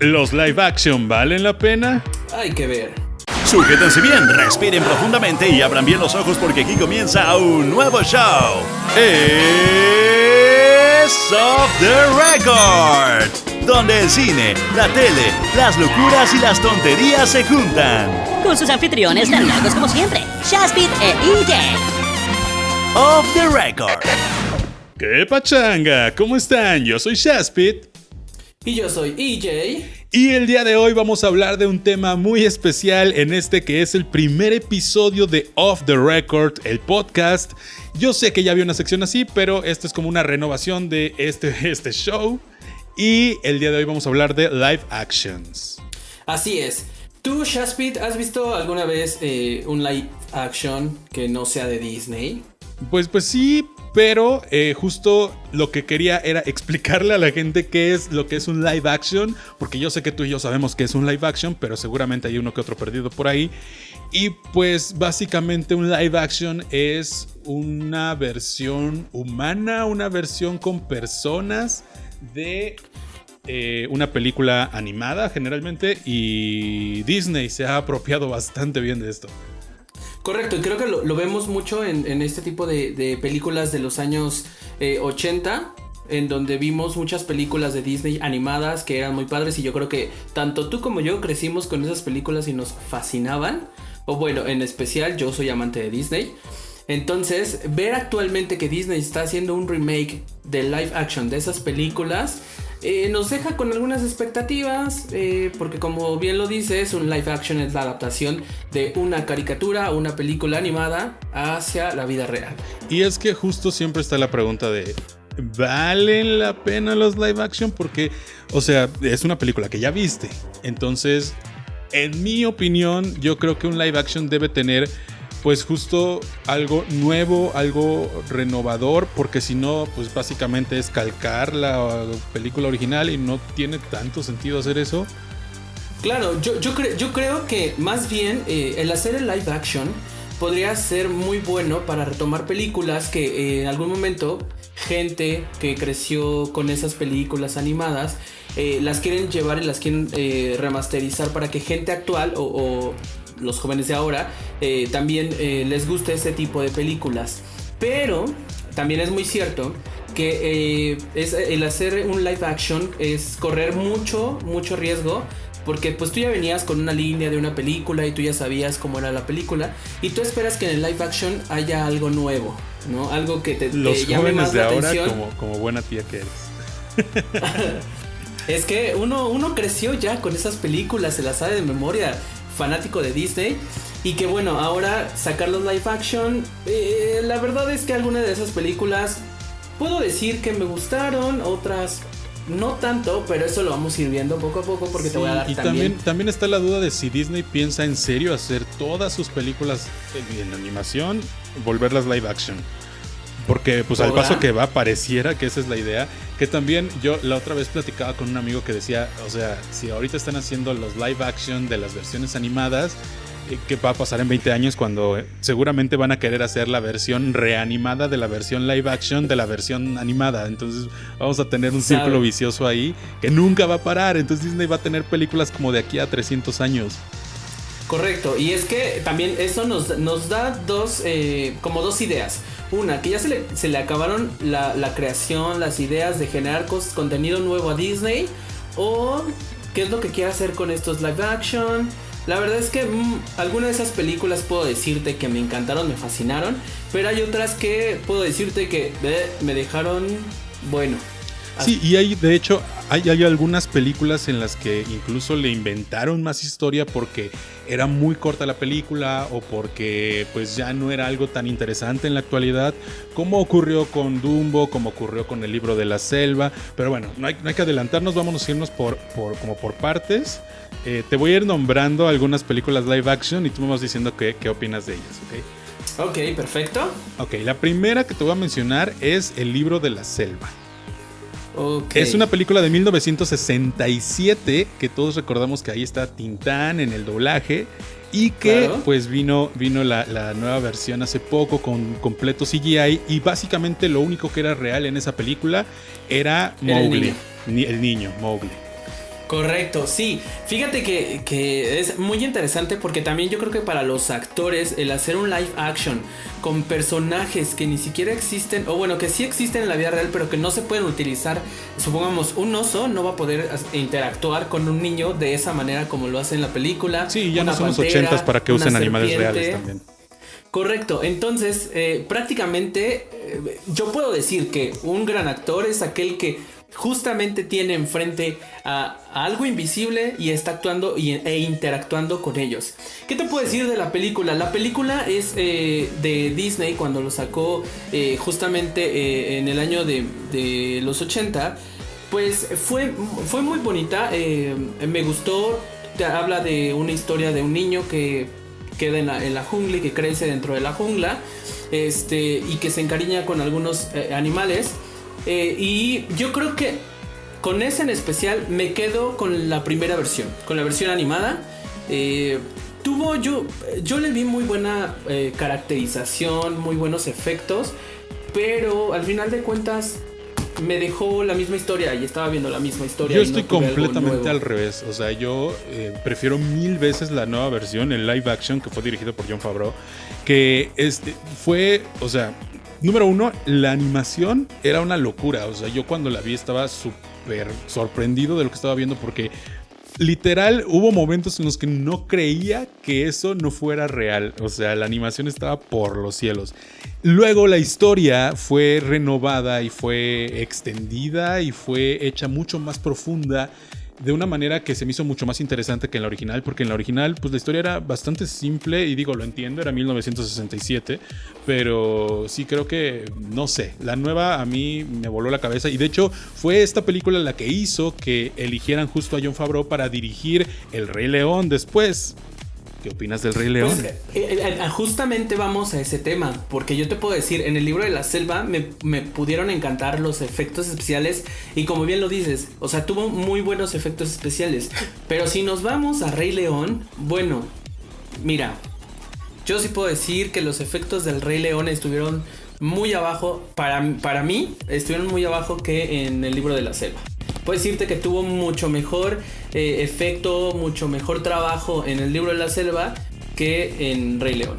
¿Los live action valen la pena? Hay que ver. Sujétense bien, respiren profundamente y abran bien los ojos porque aquí comienza un nuevo show. Es Off The Record, donde el cine, la tele, las locuras y las tonterías se juntan. Con sus anfitriones tan largos como siempre, Shaspit e EJ. Off The Record. ¡Qué pachanga! ¿Cómo están? Yo soy Shaspit. Y yo soy EJ. Y el día de hoy vamos a hablar de un tema muy especial en este que es el primer episodio de Off The Record, el podcast. Yo sé que ya había una sección así, pero esto es como una renovación de este show. Y el día de hoy vamos a hablar de live actions. Así es. ¿Tú, Shaspit, has visto alguna vez un live action que no sea de Disney? Pues sí. Pero justo lo que quería era explicarle a la gente qué es lo que es un live action, porque yo sé que tú y yo sabemos qué es un live action, pero seguramente hay uno que otro perdido por ahí. Y pues básicamente un live action es una versión humana, una versión con personas de una película animada generalmente, y Disney se ha apropiado bastante bien de esto. Correcto, y creo que lo vemos mucho en este tipo de películas de los años 80, en donde vimos muchas películas de Disney animadas que eran muy padres, y yo creo que tanto tú como yo crecimos con esas películas y nos fascinaban. O bueno, en especial yo soy amante de Disney. Entonces, ver actualmente que Disney está haciendo un remake de live action de esas películas nos deja con algunas expectativas, porque como bien lo dices, un live action es la adaptación de una caricatura o una película animada hacia la vida real. Y es que justo siempre está la pregunta de ¿valen la pena los live action? Porque, o sea, es una película que ya viste. Entonces, en mi opinión, yo creo que un live action debe tener pues justo algo nuevo, algo renovador, porque si no, pues básicamente es calcar la película original y no tiene tanto sentido hacer eso. Claro, yo creo que más bien el hacer el live action podría ser muy bueno para retomar películas que en algún momento gente que creció con esas películas animadas las quieren llevar y las quieren remasterizar para que gente actual o los jóvenes de ahora también les gusta este tipo de películas. Pero también es muy cierto que el hacer un live action es correr mucho riesgo, porque pues tú ya venías con una línea de una película y tú ya sabías cómo era la película y tú esperas que en el live action haya algo nuevo, ¿no? Algo que te llame más la atención. Los jóvenes de ahora, como buena tía que eres. Es que uno creció ya con esas películas, se las sabe de memoria, fanático de Disney, y que bueno, ahora sacar los live action, la verdad es que algunas de esas películas puedo decir que me gustaron, otras no tanto, pero eso lo vamos a ir viendo poco a poco porque sí, te voy a dar también está la duda de si Disney piensa en serio hacer todas sus películas en animación, volverlas live action, porque pues al paso que va pareciera que esa es la idea. Que también yo la otra vez platicaba con un amigo que decía, o sea, si ahorita están haciendo los live action de las versiones animadas, ¿qué va a pasar en 20 años cuando seguramente van a querer hacer la versión reanimada de la versión live action de la versión animada? Entonces vamos a tener un círculo vicioso ahí que nunca va a parar. Entonces Disney va a tener películas como de aquí a 300 años. Correcto, y es que también eso nos da dos ideas. Una, que ya se le acabaron la creación, las ideas de generar contenido nuevo a Disney, o qué es lo que quiere hacer con estos live action. La verdad es que algunas de esas películas puedo decirte que me encantaron, me fascinaron, pero hay otras que puedo decirte que me dejaron bueno. Sí, y hay algunas películas en las que incluso le inventaron más historia porque era muy corta la película o porque pues ya no era algo tan interesante en la actualidad, como ocurrió con Dumbo, como ocurrió con El libro de la selva. Pero bueno, no hay que adelantarnos, vámonos a irnos como por partes. Te voy a ir nombrando algunas películas live action y tú me vas diciendo qué opinas de ellas, ¿ok? Ok, perfecto. Ok, la primera que te voy a mencionar es El libro de la selva. Okay. Es una película de 1967 que todos recordamos que ahí está Tintán en el doblaje y que pues vino la nueva versión hace poco con completo CGI, y básicamente lo único que era real en esa película era Mowgli, el niño Mowgli. Correcto, sí. Fíjate que es muy interesante porque también yo creo que para los actores el hacer un live action con personajes que ni siquiera existen, o bueno, que sí existen en la vida real, pero que no se pueden utilizar. Supongamos, un oso no va a poder interactuar con un niño de esa manera como lo hace en la película. Sí, ya no son los 80s para que usen animales reales también. Correcto, entonces prácticamente yo puedo decir que un gran actor es aquel que justamente tiene enfrente a algo invisible y está actuando e interactuando con ellos. ¿Qué te puedo decir de la película? La película es de Disney cuando lo sacó justamente en el año de los 80. Pues fue muy bonita, me gustó. Te habla de una historia de un niño que queda en la jungla y que crece dentro de la jungla, y que se encariña con algunos animales, y yo creo que con esa en especial me quedo con la primera versión, con la versión animada. Yo le vi muy buena caracterización, muy buenos efectos, pero al final de cuentas me dejó la misma historia y estaba viendo la misma historia. Yo estoy completamente al revés. O sea, yo prefiero mil veces la nueva versión, el live action, que fue dirigido por John Favreau. Que fue, o sea, número uno, la animación era una locura. O sea, yo cuando la vi estaba súper sorprendido de lo que estaba viendo porque literal hubo momentos en los que no creía que eso no fuera real. O sea, la animación estaba por los cielos. Luego la historia fue renovada y fue extendida y fue hecha mucho más profunda, de una manera que se me hizo mucho más interesante que en la original, porque en la original pues la historia era bastante simple y digo, lo entiendo, era 1967, pero sí creo que, no sé, la nueva a mí me voló la cabeza y de hecho fue esta película la que hizo que eligieran justo a Jon Favreau para dirigir El Rey León después. ¿Qué opinas del Rey León? Pues, justamente vamos a ese tema, porque yo te puedo decir, en el libro de la selva me pudieron encantar los efectos especiales y como bien lo dices, o sea, tuvo muy buenos efectos especiales, pero si nos vamos a Rey León, bueno, mira, yo sí puedo decir que los efectos del Rey León estuvieron muy abajo, para mí, estuvieron muy abajo que en el libro de la selva. Puedo decirte que tuvo mucho mejor efecto, mucho mejor trabajo en el libro de la selva que en Rey León.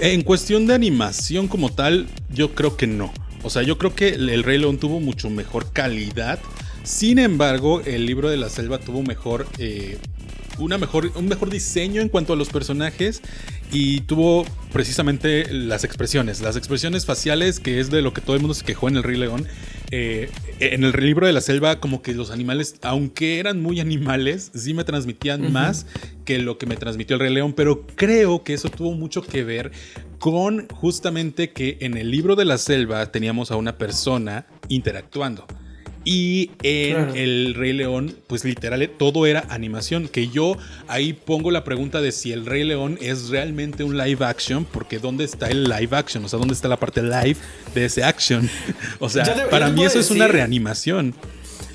En cuestión de animación como tal, yo creo que no. O sea, yo creo que el Rey León tuvo mucho mejor calidad. Sin embargo, el libro de la selva tuvo mejor, un mejor diseño en cuanto a los personajes. Y tuvo precisamente las expresiones faciales, que es de lo que todo el mundo se quejó en El Rey León. En el libro de la selva, como que los animales, aunque eran muy animales, sí me transmitían más que lo que me transmitió El Rey León. Pero creo que eso tuvo mucho que ver con justamente que en el libro de la selva teníamos a una persona interactuando. Y en El Rey León, pues literal, todo era animación. Que yo ahí pongo la pregunta de si El Rey León es realmente un live action. Porque ¿dónde está el live action? O sea, ¿dónde está la parte live de ese action? O sea, para mí eso es una reanimación.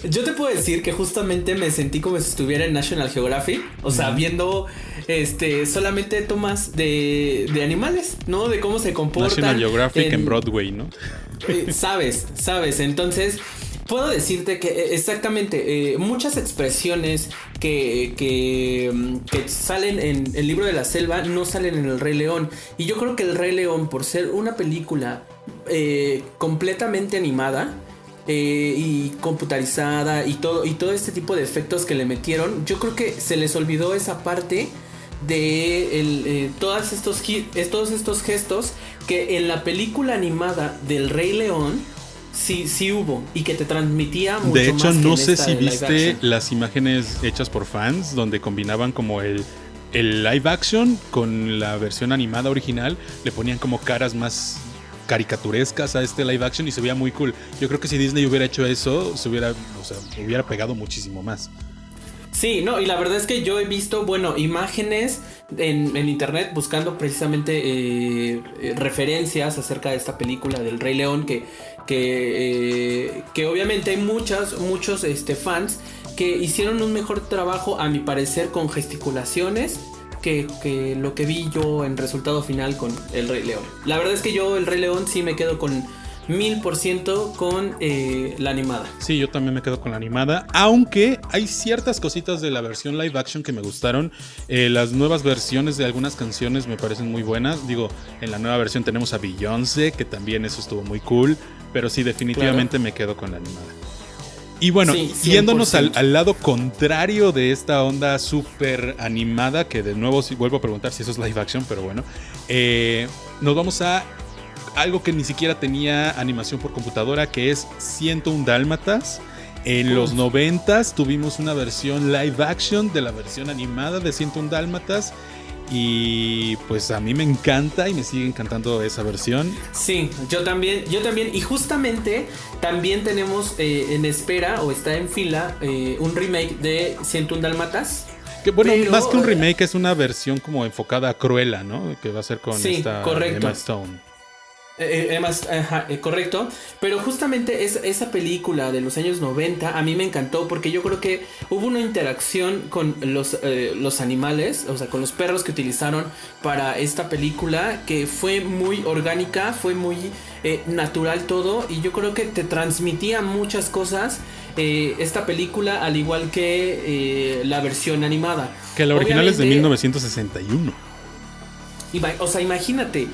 Yo te puedo decir que justamente me sentí como si estuviera en National Geographic. O sea, viendo solamente tomas de animales, ¿no? De cómo se comportan. National Geographic en Broadway, ¿no? Sabes. Entonces puedo decirte que exactamente muchas expresiones que salen en el libro de la selva no salen en El Rey León. Y yo creo que El Rey León, por ser una película completamente animada y computarizada y todo este tipo de efectos que le metieron, yo creo que se les olvidó esa parte de todos estos gestos que en la película animada del Rey León Sí hubo y que te transmitía mucho más. De hecho, no sé si viste las imágenes hechas por fans donde combinaban como el live action con la versión animada original, le ponían como caras más caricaturescas a este live action y se veía muy cool. Yo creo que si Disney hubiera hecho eso, hubiera pegado muchísimo más. Sí, no, y la verdad es que yo he visto, imágenes en internet buscando precisamente referencias acerca de esta película del Rey León que obviamente hay muchos fans que hicieron un mejor trabajo, a mi parecer, con gesticulaciones que lo que vi yo en resultado final con El Rey León. La verdad es que yo El Rey León sí me quedo con 1000% con la animada. Sí, yo también me quedo con la animada, aunque hay ciertas cositas de la versión live action que me gustaron. Las nuevas versiones de algunas canciones me parecen muy buenas. Digo, en la nueva versión tenemos a Beyoncé, que también eso estuvo muy cool, pero sí, definitivamente claro, me quedo con la animada. Y bueno, sí, yéndonos al lado contrario de esta onda súper animada, que de nuevo sí, vuelvo a preguntar si eso es live action, pero bueno, nos vamos a algo que ni siquiera tenía animación por computadora, que es 101 Dálmatas. En los 90s tuvimos una versión live action de la versión animada de 101 Dálmatas. Y pues a mí me encanta y me sigue encantando esa versión. Sí, yo también. Y justamente también tenemos en espera o está en fila un remake de 101 Dálmatas. Que bueno, pero, más que un remake es una versión como enfocada a Cruella, ¿no? Que va a ser con Emma Stone. Correcto, pero justamente esa película de los años 90 a mí me encantó porque yo creo que hubo una interacción con los animales, o sea, con los perros que utilizaron para esta película, que fue muy orgánica, fue muy natural todo, y yo creo que te transmitía muchas cosas esta película, al igual que la versión animada. Que la original obviamente, es de 1961. O sea, imagínate,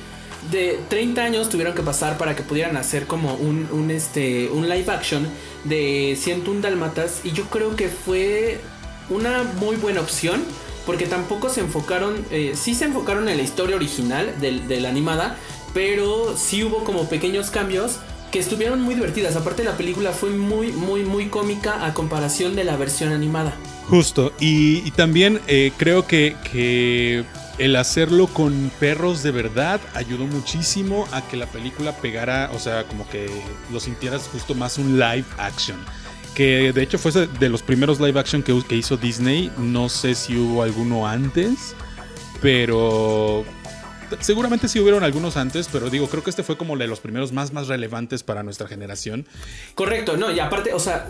de 30 años tuvieron que pasar para que pudieran hacer como un live action de 101 Dálmatas. Y yo creo que fue una muy buena opción, porque tampoco se enfocaron, sí se enfocaron en la historia original de la animada, pero sí hubo como pequeños cambios que estuvieron muy divertidas. Aparte, la película fue muy, muy, muy cómica a comparación de la versión animada. Justo, y también creo que el hacerlo con perros de verdad ayudó muchísimo a que la película pegara, o sea, como que lo sintieras justo más un live action. Que de hecho fue de los primeros live action que hizo Disney. No sé si hubo alguno antes, pero seguramente sí hubieron algunos antes, pero digo, creo que este fue como de los primeros más relevantes para nuestra generación. Correcto, no, y aparte, o sea,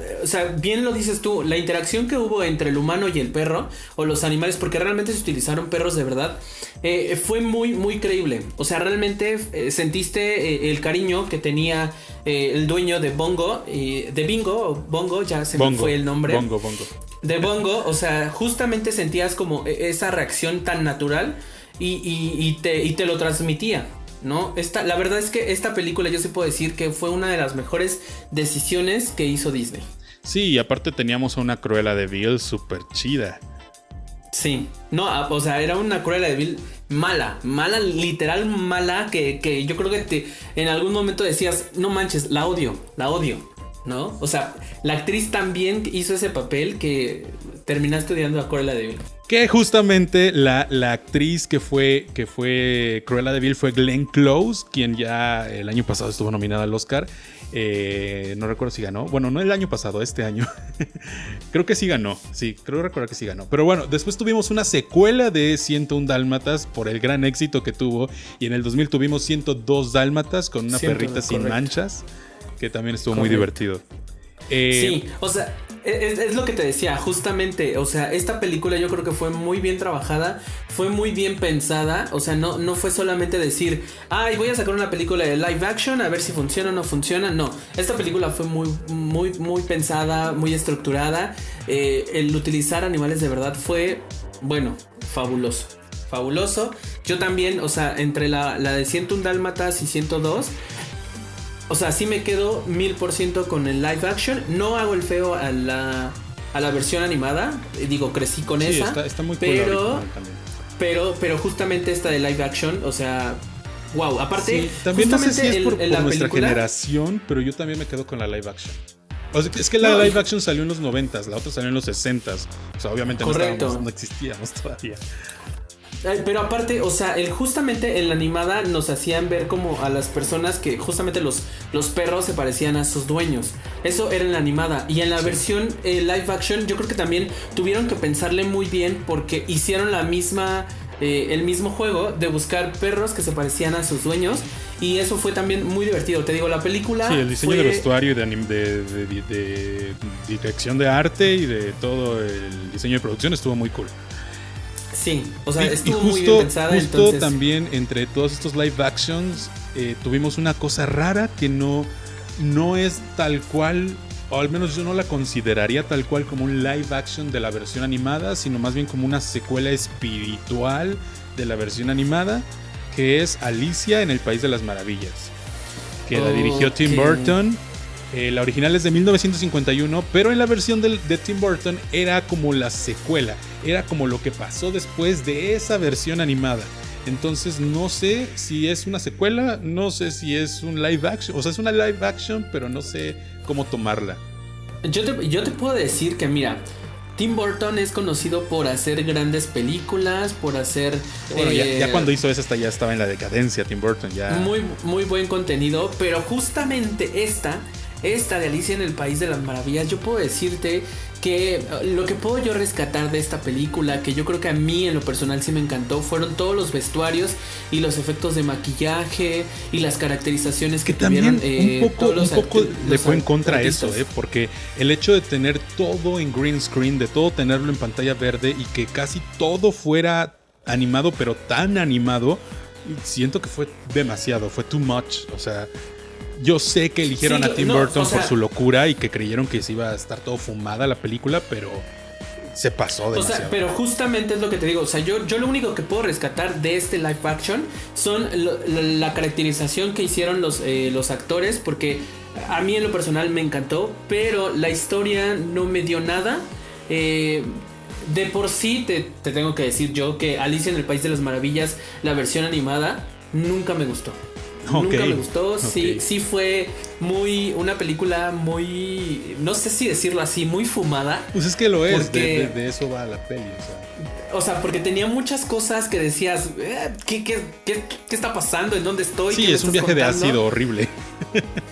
bien lo dices tú, la interacción que hubo entre el humano y el perro, o los animales, porque realmente se utilizaron perros de verdad, fue muy, muy creíble. O sea, realmente sentiste el cariño que tenía el dueño de Bongo, de Bingo, o Bongo, ya se me fue el nombre. Bongo. De Bongo, o sea, justamente sentías como esa reacción tan natural. Y te lo transmitía, ¿no? La verdad es que esta película yo sí puedo decir que fue una de las mejores decisiones que hizo Disney. Sí, y aparte teníamos a una Cruella de Vil súper chida. Sí, no, o sea, era una Cruella de Vil mala, literal mala, que yo creo que en algún momento decías, no manches, la odio, ¿no? O sea, la actriz también hizo ese papel que terminaste odiando a Cruella de Vil. Que justamente la actriz que fue Cruella de Vil fue Glenn Close, quien ya el año pasado estuvo nominada al Oscar. No recuerdo si ganó. Bueno, no el año pasado, este año. Creo que sí ganó. Sí, creo recordar que sí ganó. Pero bueno, después tuvimos una secuela de 101 Dálmatas por el gran éxito que tuvo. Y en el 2000 tuvimos 102 Dálmatas con una perrita sin manchas, que también estuvo muy divertido. Sí, o sea, es lo que te decía, justamente, o sea, esta película yo creo que fue muy bien trabajada, fue muy bien pensada, o sea, no fue solamente decir, ay, voy a sacar una película de live action a ver si funciona o no funciona, no, esta película fue muy, muy, muy pensada, muy estructurada, el utilizar animales de verdad fue, bueno, fabuloso, yo también, o sea, entre la de 101 Dálmatas y 102, o sea, sí me quedo 1000% con el live action. No hago el feo a la versión animada. Digo, crecí con esa. Sí, está muy cool también. Pero justamente esta de live action, o sea, wow. Aparte, sí, también no sé si es por nuestra generación, pero yo también me quedo con la live action. O sea, es que la live action salió en los 90s, la otra salió en los 60s. O sea, obviamente no existíamos todavía. Pero aparte, o sea, justamente en la animada nos hacían ver como a las personas que justamente los perros se parecían a sus dueños. Eso era en la animada. Y en la versión live action yo creo que también tuvieron que pensarle muy bien, porque hicieron el mismo juego de buscar perros que se parecían a sus dueños. Y eso fue también muy divertido. Te digo, la película. Sí, el diseño de vestuario y de dirección de arte y de todo el diseño de producción estuvo muy cool. Sí, o sea, estuvo muy bien pensada. Justo entonces, también entre todos estos live actions tuvimos una cosa rara que no es tal cual, o al menos yo no la consideraría tal cual como un live action de la versión animada, sino más bien como una secuela espiritual de la versión animada, que es Alicia en el País de las Maravillas, que la dirigió Tim Burton. La original es de 1951, pero en la versión de Tim Burton era como la secuela, era como lo que pasó después de esa versión animada. Entonces no sé si es una secuela, no sé si es un live action, o sea, es una live action, pero no sé cómo tomarla. Yo te puedo decir que, mira, Tim Burton es conocido por hacer grandes películas, por hacer... Bueno, ya cuando hizo esa ya estaba en la decadencia Tim Burton, ya... Muy, muy buen contenido, pero justamente esta de Alicia en el País de las Maravillas, yo puedo decirte que lo que puedo yo rescatar de esta película, que yo creo que a mí en lo personal sí me encantó, fueron todos los vestuarios y los efectos de maquillaje y las caracterizaciones que tuvieron. Un poco le fue en contra artistas. Eso, porque el hecho de tener todo en green screen, de todo tenerlo en pantalla verde y que casi todo fuera animado, pero tan animado, siento que fue demasiado, fue too much, o sea... Yo sé que eligieron a Tim Burton, o sea, por su locura, y que creyeron que se iba a estar todo fumada la película, pero se pasó demasiado. O sea, pero justamente es lo que te digo. O sea, yo lo único que puedo rescatar de este live action son la caracterización que hicieron los actores, porque a mí en lo personal me encantó, pero la historia no me dio nada. De por sí te tengo que decir yo que Alicia en el País de las Maravillas, la versión animada, nunca me gustó. Okay. Nunca me gustó, sí fue muy una película muy, no sé si decirlo así, muy fumada. Pues es que lo es, porque, de eso va la peli, o sea, porque tenía muchas cosas que decías, ¿qué está pasando? ¿En dónde estoy? Sí, es un viaje contando? De ácido horrible.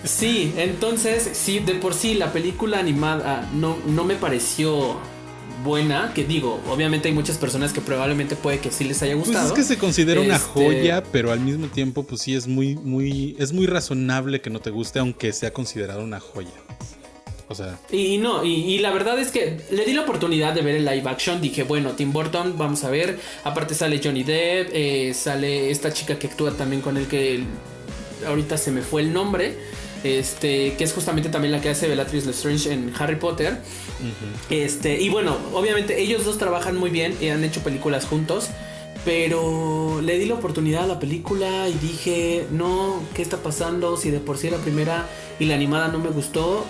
Sí, entonces, sí, de por sí la película animada no me pareció... buena, que digo, obviamente hay muchas personas que probablemente puede que sí les haya gustado. Pues es que se considera una joya, pero al mismo tiempo, pues sí es muy razonable que no te guste, aunque sea considerado una joya. O sea. Y la verdad es que le di la oportunidad de ver el live action. Dije, bueno, Tim Burton, vamos a ver. Aparte sale Johnny Depp, sale esta chica que actúa también con él, que ahorita se me fue el nombre. Que es justamente también la que hace Bellatrix Lestrange en Harry Potter. Uh-huh. Y bueno, obviamente ellos dos trabajan muy bien y han hecho películas juntos, pero le di la oportunidad a la película y dije, no, ¿qué está pasando? Si de por sí la primera y la animada no me gustó,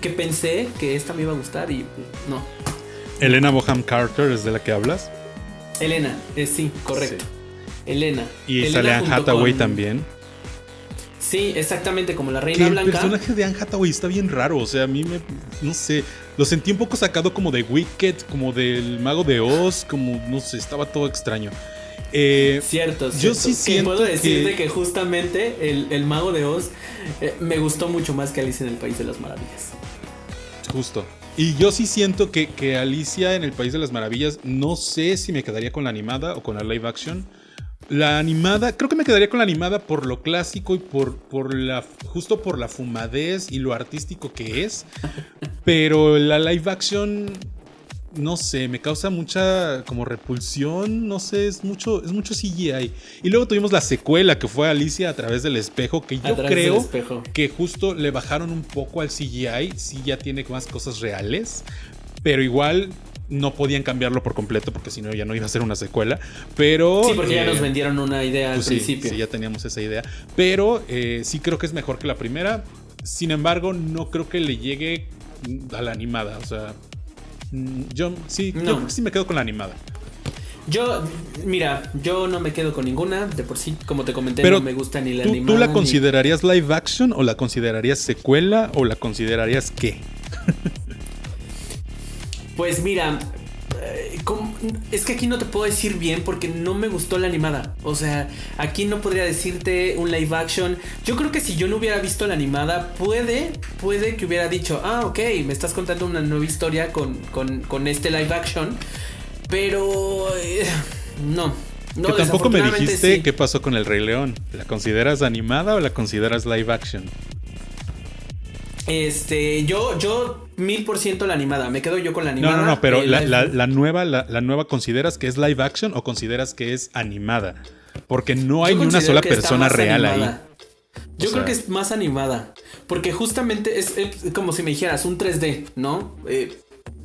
que pensé que esta me iba a gustar y no. ¿Helena Bonham Carter es de la que hablas? Helena, sí, correcto. Sí. Helena. Y sale Anne Hathaway también. Sí, exactamente, como la Reina Blanca. El personaje de Anne Hathaway está bien raro, o sea, a mí no sé, lo sentí un poco sacado como de Wicked, como del Mago de Oz, como, no sé, estaba todo extraño. Cierto. Yo sí siento que... Puedo decirte que justamente el Mago de Oz me gustó mucho más que Alicia en el País de las Maravillas. Justo. Y yo sí siento que Alicia en el País de las Maravillas, no sé si me quedaría con la animada o con la live action. La animada, creo que me quedaría con la animada por lo clásico y justo por la fumadez y lo artístico que es. Pero la live action, no sé, me causa mucha como repulsión, no sé, es mucho CGI. Y luego tuvimos la secuela que fue Alicia a través del espejo, que yo creo que justo le bajaron un poco al CGI, sí ya tiene más cosas reales, pero igual... No podían cambiarlo por completo porque si no ya no iba a ser una secuela, pero... Sí, porque ya nos vendieron una idea al principio. Sí, ya teníamos esa idea, pero sí creo que es mejor que la primera. Sin embargo, no creo que le llegue a la animada, o sea... Yo creo que sí me quedo con la animada. Yo no me quedo con ninguna, de por sí, como te comenté, pero no me gusta ni la animada. ¿Tú la considerarías live action o la considerarías secuela o la considerarías qué? Pues mira, es que aquí no te puedo decir bien porque no me gustó la animada. O sea, aquí no podría decirte un live action. Yo creo que si yo no hubiera visto la animada, puede que hubiera dicho, ok, me estás contando una nueva historia con este live action. Pero no. Que tampoco me dijiste qué pasó con El Rey León. ¿La consideras animada o la consideras live action? Yo 1000% la animada, me quedo yo con la animada. No, pero la nueva ¿consideras que es live action o consideras que es animada? Porque no hay ni una sola persona real animada ahí. Yo creo que es más animada. Porque justamente es como si me dijeras un 3D, ¿no?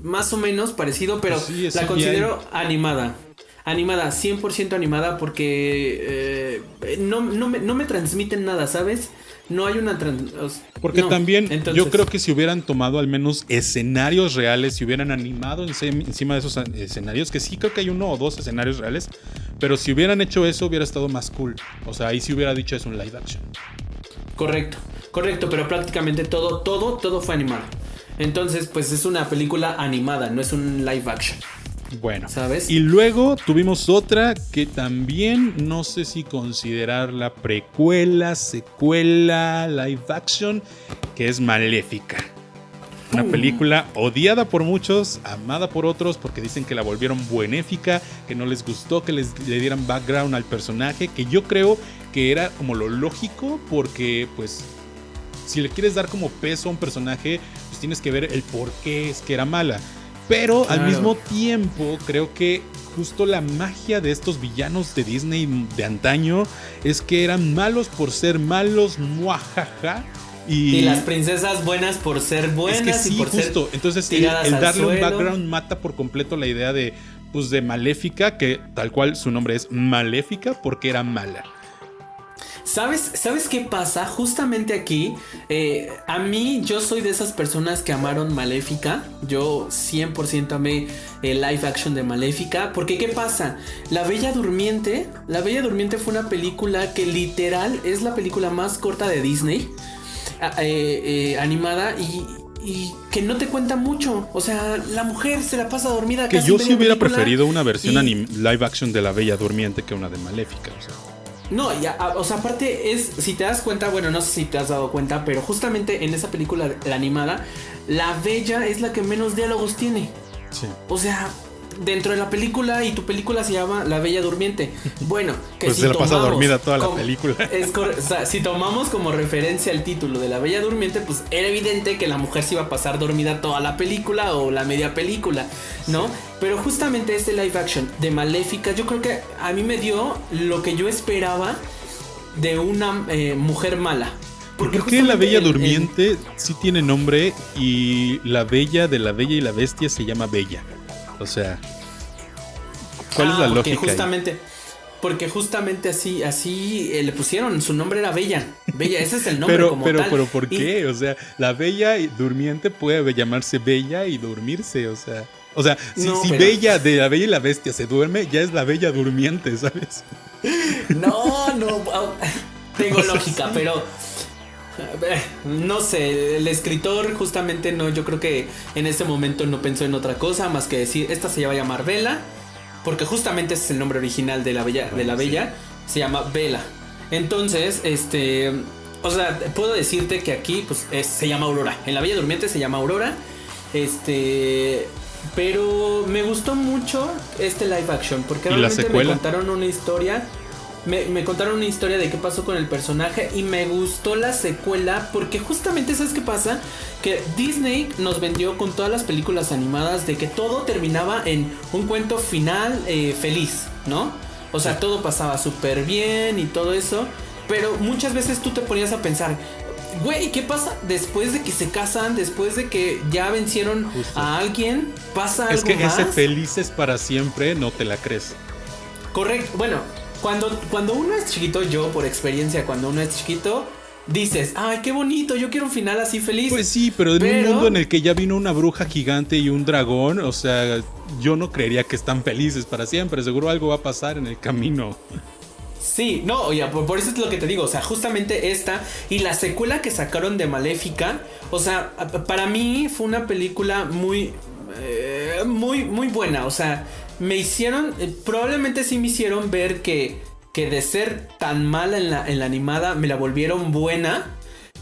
Más o menos parecido, pero sí, la considero animada. Animada, 100% animada, porque no me transmiten nada, ¿sabes? No hay una... Porque no, también entonces... yo creo que si hubieran tomado al menos escenarios reales, si hubieran animado encima de esos escenarios, que sí creo que hay uno o dos escenarios reales, pero si hubieran hecho eso hubiera estado más cool. O sea, ahí sí hubiera dicho es un live action. Correcto, pero prácticamente todo fue animado. Entonces, pues es una película animada, no es un live action. Bueno, ¿sabes? Y luego tuvimos otra que también no sé si considerarla precuela, secuela, live action, que es Maléfica. Una película odiada por muchos, amada por otros, porque dicen que la volvieron benéfica, que no les gustó, que le dieran background al personaje, que yo creo que era como lo lógico, porque pues si le quieres dar como peso a un personaje, pues tienes que ver el por qué es que era mala. Pero claro, al mismo tiempo creo que justo la magia de estos villanos de Disney de antaño es que eran malos por ser malos, muajaja. Y las princesas buenas por ser buenas. Es que sí, y por justo ser entonces el darle suelo, un background mata por completo la idea de, pues, de Maléfica, que tal cual su nombre es Maléfica porque era mala. ¿Sabes qué pasa? Justamente aquí, a mí, yo soy de esas personas que amaron Maléfica. Yo 100% amé el live action de Maléfica. Porque, ¿qué pasa? La Bella Durmiente fue una película que literal es la película más corta de Disney, animada, y que no te cuenta mucho. O sea, la mujer se la pasa dormida. Que casi yo sí hubiera preferido una versión live action de La Bella Durmiente que una de Maléfica, o sea. No, ya, o sea, aparte es, si te das cuenta, bueno, no sé si te has dado cuenta, pero justamente en esa película, la animada, la Bella es la que menos diálogos tiene. Sí. O sea, dentro de la película, y tu película se llama La Bella Durmiente. Bueno, que pues si se la pasa dormida toda la película. O sea, si tomamos como referencia el título de La Bella Durmiente, pues era evidente que la mujer se iba a pasar dormida toda la película o la media película, ¿no? Sí. Pero justamente este live action de Maléfica, yo creo que a mí me dio lo que yo esperaba de una mujer mala. ¿Por qué La Bella Durmiente sí tiene nombre y la Bella de La Bella y la Bestia se llama Bella? O sea, ¿cuál es la lógica? Porque justamente así le pusieron, su nombre era Bella. Bella, ese es el nombre tal. Pero ¿por qué? O sea, la Bella Durmiente puede llamarse Bella y dormirse, o sea... O sea, Bella de La Bella y la Bestia se duerme, ya es la Bella Durmiente, ¿sabes? No, tengo lógica, sí. Pero no sé, el escritor justamente no, yo creo que en ese momento no pensó en otra cosa más que decir, esta se va a llamar Bella, porque justamente ese es el nombre original de la Bella, se llama Bella. Entonces, o sea, puedo decirte que aquí pues se llama Aurora, en La Bella Durmiente se llama Aurora, pero me gustó mucho este live action porque realmente me contaron una historia de qué pasó con el personaje y me gustó la secuela porque justamente ¿sabes qué pasa? Que Disney nos vendió con todas las películas animadas de que todo terminaba en un cuento final feliz, ¿no? O sea, todo pasaba súper bien y todo eso, pero muchas veces tú te ponías a pensar, güey, ¿qué pasa después de que se casan? Después de que ya vencieron a alguien, ¿pasa algo más? Es que ese felices para siempre no te la crees. Correcto. Bueno, cuando uno es chiquito, yo por experiencia, cuando uno es chiquito, dices, ay, qué bonito, yo quiero un final así feliz. Pues sí, pero en un mundo en el que ya vino una bruja gigante y un dragón, o sea, yo no creería que están felices para siempre. Seguro algo va a pasar en el camino. Sí, no, oye, por eso es lo que te digo, o sea, justamente esta y la secuela que sacaron de Maléfica, o sea, para mí fue una película muy, muy, muy buena, o sea, me hicieron, probablemente sí me hicieron ver que de ser tan mala en la animada me la volvieron buena,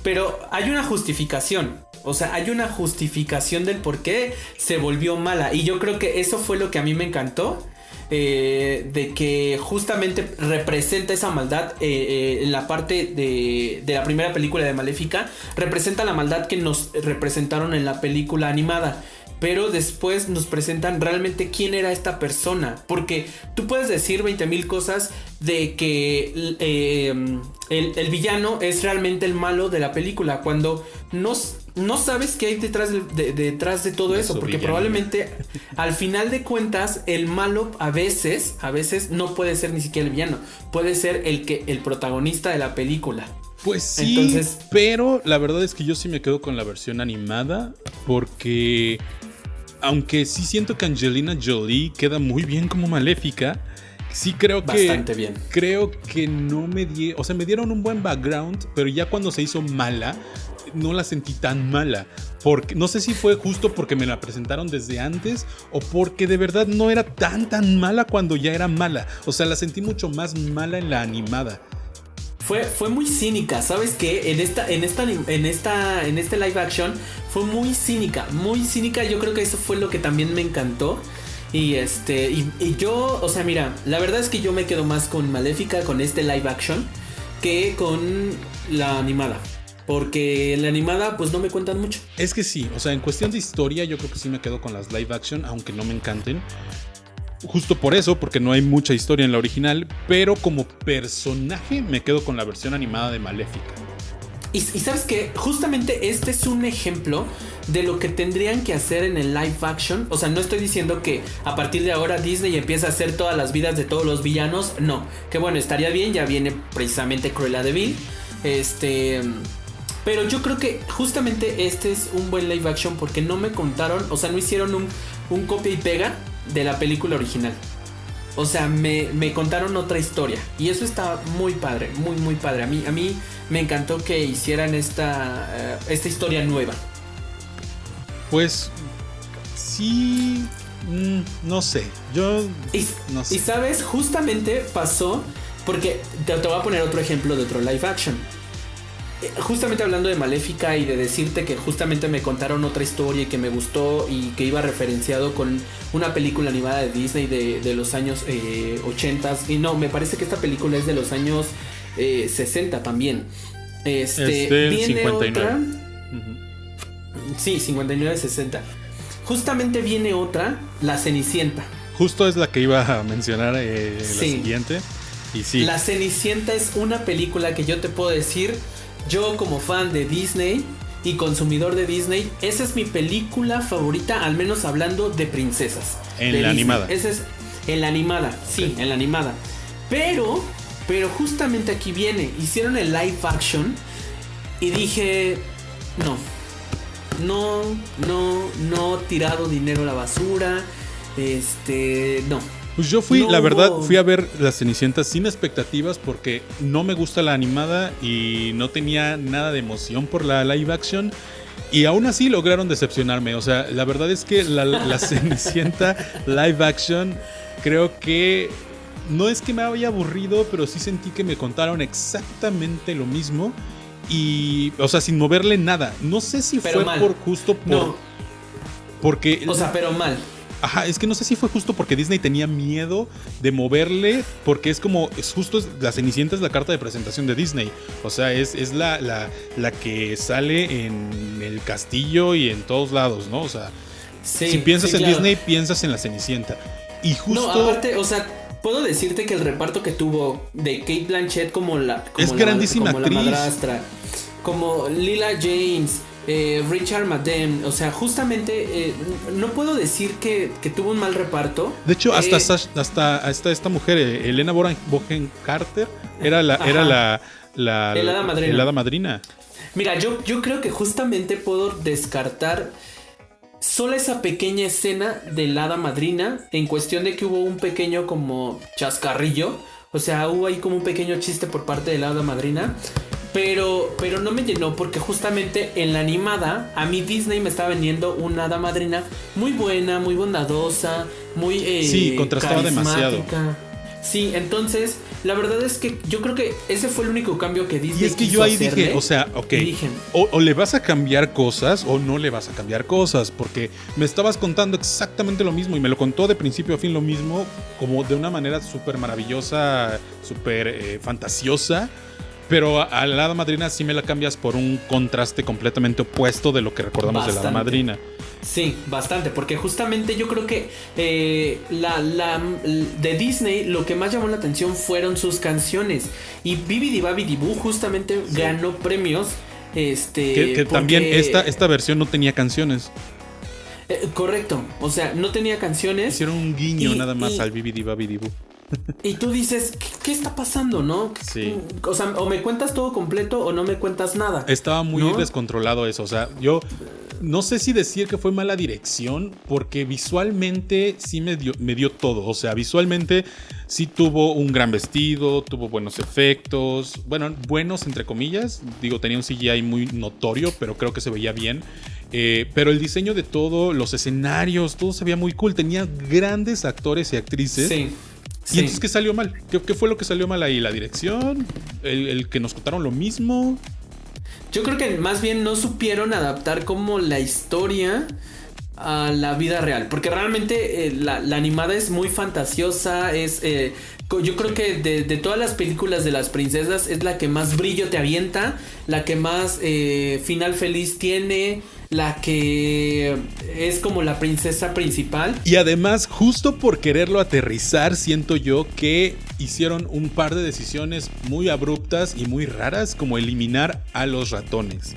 pero hay una justificación. O sea, hay una justificación del por qué se volvió mala. Y yo creo que eso fue lo que a mí me encantó. De que justamente representa esa maldad en la parte de la primera película de Maléfica. Representa la maldad que nos representaron en la película animada. pero después nos presentan realmente quién era esta persona, porque tú puedes decir 20,000 cosas de que el villano es realmente el malo de la película, cuando no sabes qué hay detrás de todo eso, porque villano. Probablemente al final de cuentas el malo a veces no puede ser ni siquiera el villano, puede ser el protagonista de la película. Pues sí, entonces, pero la verdad es que yo sí me quedo con la versión animada, porque aunque sí siento que Angelina Jolie queda muy bien como Maléfica, sí creo que bastante bien. Creo que no me dieron, o sea, me dieron un buen background, pero ya cuando se hizo mala no la sentí tan mala, porque no sé si fue justo porque me la presentaron desde antes o porque de verdad no era tan mala cuando ya era mala, o sea, la sentí mucho más mala en la animada. Fue muy cínica, ¿sabes qué? En este live action fue muy cínica. Yo creo que eso fue lo que también me encantó. Y yo, o sea, mira, la verdad es que yo me quedo más con Maléfica, con este live action, que con la animada. Porque la animada, pues no me cuentan mucho. Es que sí, o sea, en cuestión de historia, yo creo que sí me quedo con las live action, aunque no me encanten. Justo por eso, porque no hay mucha historia en la original, pero como personaje me quedo con la versión animada de Maléfica. Y sabes que justamente este es un ejemplo de lo que tendrían que hacer en el live action. O sea, no estoy diciendo que a partir de ahora Disney empieza a hacer todas las vidas de todos los villanos. No, que bueno, estaría bien, ya viene precisamente Cruella de Vil. Pero yo creo que justamente este es un buen live action porque no me contaron, o sea, no hicieron un copia y pega de la película original. O sea, me contaron otra historia. Y eso está muy padre, muy muy padre. A mí me encantó que hicieran esta historia nueva. Pues sí, no sé. Yo no sé. Y sabes, justamente pasó, porque te voy a poner otro ejemplo de otro live action. Justamente hablando de Maléfica y de decirte que justamente me contaron otra historia y que me gustó y que iba referenciado con una película animada de Disney de los años 80s. Y no, me parece que esta película es de los años 60 también. Viene 59. Otra. Uh-huh. Sí, 59-60. Justamente viene otra, La Cenicienta. Justo es la que iba a mencionar, sí. La siguiente. Y sí. La Cenicienta es una película que yo te puedo decir... Yo como fan de Disney y consumidor de Disney, esa es mi película favorita, al menos hablando de princesas. En la animada. Esa es en la animada, sí, en la animada. Pero justamente aquí viene, hicieron el live action y dije, no, tirado dinero a la basura, no. Pues yo fui a ver Las Cenicientas sin expectativas porque no me gusta la animada y no tenía nada de emoción por la live action y aún así lograron decepcionarme. O sea, la verdad es que la Cenicienta live action creo que no es que me haya aburrido, pero sí sentí que me contaron exactamente lo mismo y, o sea, sin moverle nada. No sé si pero fue mal. Porque... O sea, pero mal. Ajá, es que no sé si fue justo porque Disney tenía miedo de moverle, porque la Cenicienta es la carta de presentación de Disney, o sea, es la que sale en el castillo y en todos lados, ¿no? O sea, sí, si piensas en claro. Disney, piensas en la Cenicienta. Y justo... No, aparte, o sea, puedo decirte que el reparto que tuvo de Cate Blanchett como grandísima como actriz. La madrastra, como Lila James... Richard Madden, o sea, justamente no puedo decir que tuvo un mal reparto. De hecho, hasta esta mujer, Helena Bonham Carter, era la helada madrina. Mira, yo creo que justamente puedo descartar solo esa pequeña escena de helada madrina en cuestión de que hubo un pequeño como chascarrillo, o sea, hubo ahí como un pequeño chiste por parte de helada madrina. Pero no me llenó porque justamente en la animada a mí Disney me estaba vendiendo una hada madrina muy buena, muy bondadosa, muy sí, contrastaba demasiado. Sí, entonces la verdad es que yo creo que ese fue el único cambio que Disney hizo. Y es que yo ahí dije, o sea, ok, o le vas a cambiar cosas o no le vas a cambiar cosas, porque me estabas contando exactamente lo mismo y me lo contó de principio a fin lo mismo, como de una manera súper maravillosa, súper fantasiosa. Pero a la hada madrina sí me la cambias por un contraste completamente opuesto de lo que recordamos bastante. De la hada madrina. Sí, bastante, porque justamente yo creo que de Disney lo que más llamó la atención fueron sus canciones. Y Bibidi Babidi Boo justamente ganó premios. Que porque... también esta versión no tenía canciones. Correcto, o sea, no tenía canciones. Hicieron un guiño nada más al Bibidi Babidi Boo. Y tú dices, ¿qué está pasando, no? Sí. O sea, o me cuentas todo completo o no me cuentas nada. Estaba muy descontrolado eso, o sea, yo no sé si decir que fue mala dirección, porque visualmente sí me dio todo. O sea, visualmente sí tuvo un gran vestido, tuvo buenos efectos. Bueno, buenos entre comillas. Digo, tenía un CGI muy notorio, pero creo que se veía bien. Pero el diseño de todo, los escenarios, todo se veía muy cool. Tenía grandes actores y actrices. Sí. ¿Y entonces qué salió mal? ¿Qué fue lo que salió mal ahí? ¿La dirección? ¿El que nos contaron lo mismo? Yo creo que más bien no supieron adaptar como la historia a la vida real. Porque realmente la animada es muy fantasiosa. Yo creo que de todas las películas de las princesas es la que más brillo te avienta. La que más final feliz tiene. La que es como la princesa principal. Y además, justo por quererlo aterrizar, siento yo que hicieron un par de decisiones muy abruptas y muy raras, como eliminar a los ratones.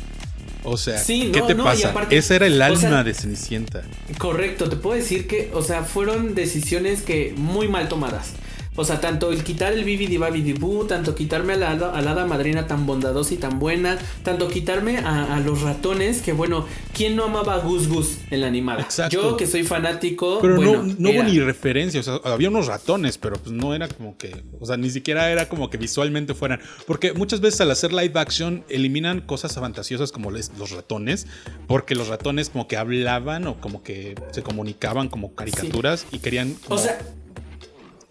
O sea, sí, ¿qué pasa? Aparte, ese era el alma de Cenicienta. Correcto, te puedo decir que, o sea, fueron decisiones que muy mal tomadas. O sea, tanto el quitar el Bibidi Babidi Boo, tanto quitarme a la hada madrina tan bondadosa y tan buena, tanto quitarme a los ratones, que bueno, ¿quién no amaba a Gus Gus en la animada? Exacto. Yo que soy fanático. Pero bueno, no hubo ni referencia, o sea, había unos ratones, pero pues no era como que, o sea, ni siquiera era como que visualmente fueran. Porque muchas veces al hacer live action eliminan cosas fantasiosas como los ratones, porque los ratones como que hablaban o como que se comunicaban como caricaturas y querían... Como, o sea...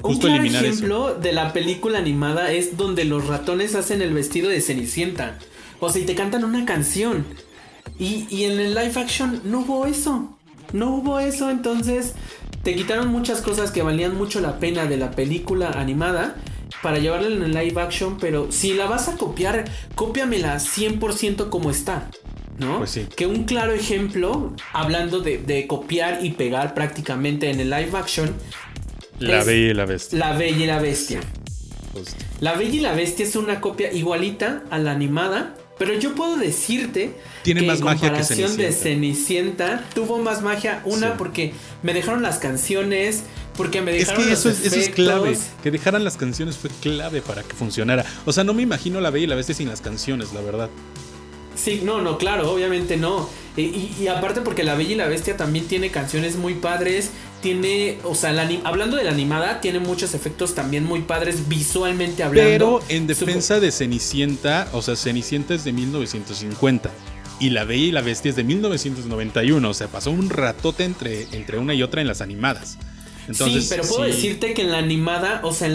Justo un claro ejemplo de la película animada es donde los ratones hacen el vestido de Cenicienta. O sea, y te cantan una canción. Y en el live action no hubo eso. No hubo eso, entonces te quitaron muchas cosas que valían mucho la pena de la película animada para llevarla en el live action. Pero si la vas a copiar, cópiamela 100% como está, ¿no? Pues sí. Que un claro ejemplo, hablando de copiar y pegar prácticamente en el live action... La Bella y la Bestia. La Bella y la Bestia. Hostia. La Bella y la Bestia es una copia igualita a la animada, pero yo puedo decirte tiene que más en comparación magia que Cenicienta. De Cenicienta tuvo más magia porque me dejaron las canciones, porque me dejaron los efectos. Es que eso es clave, que dejaran las canciones fue clave para que funcionara. O sea, no me imagino La Bella y la Bestia sin las canciones, la verdad. Sí, no, claro, obviamente no. Y aparte porque La Bella y la Bestia también tiene canciones muy padres. Tiene, o sea, hablando de la animada, tiene muchos efectos también muy padres visualmente hablando. Pero en defensa de Cenicienta, o sea, Cenicienta es de 1950 y La Bella y la Bestia es de 1991. O sea, pasó un ratote entre una y otra en las animadas. Entonces, sí, pero puedo decirte que en la animada, o sea,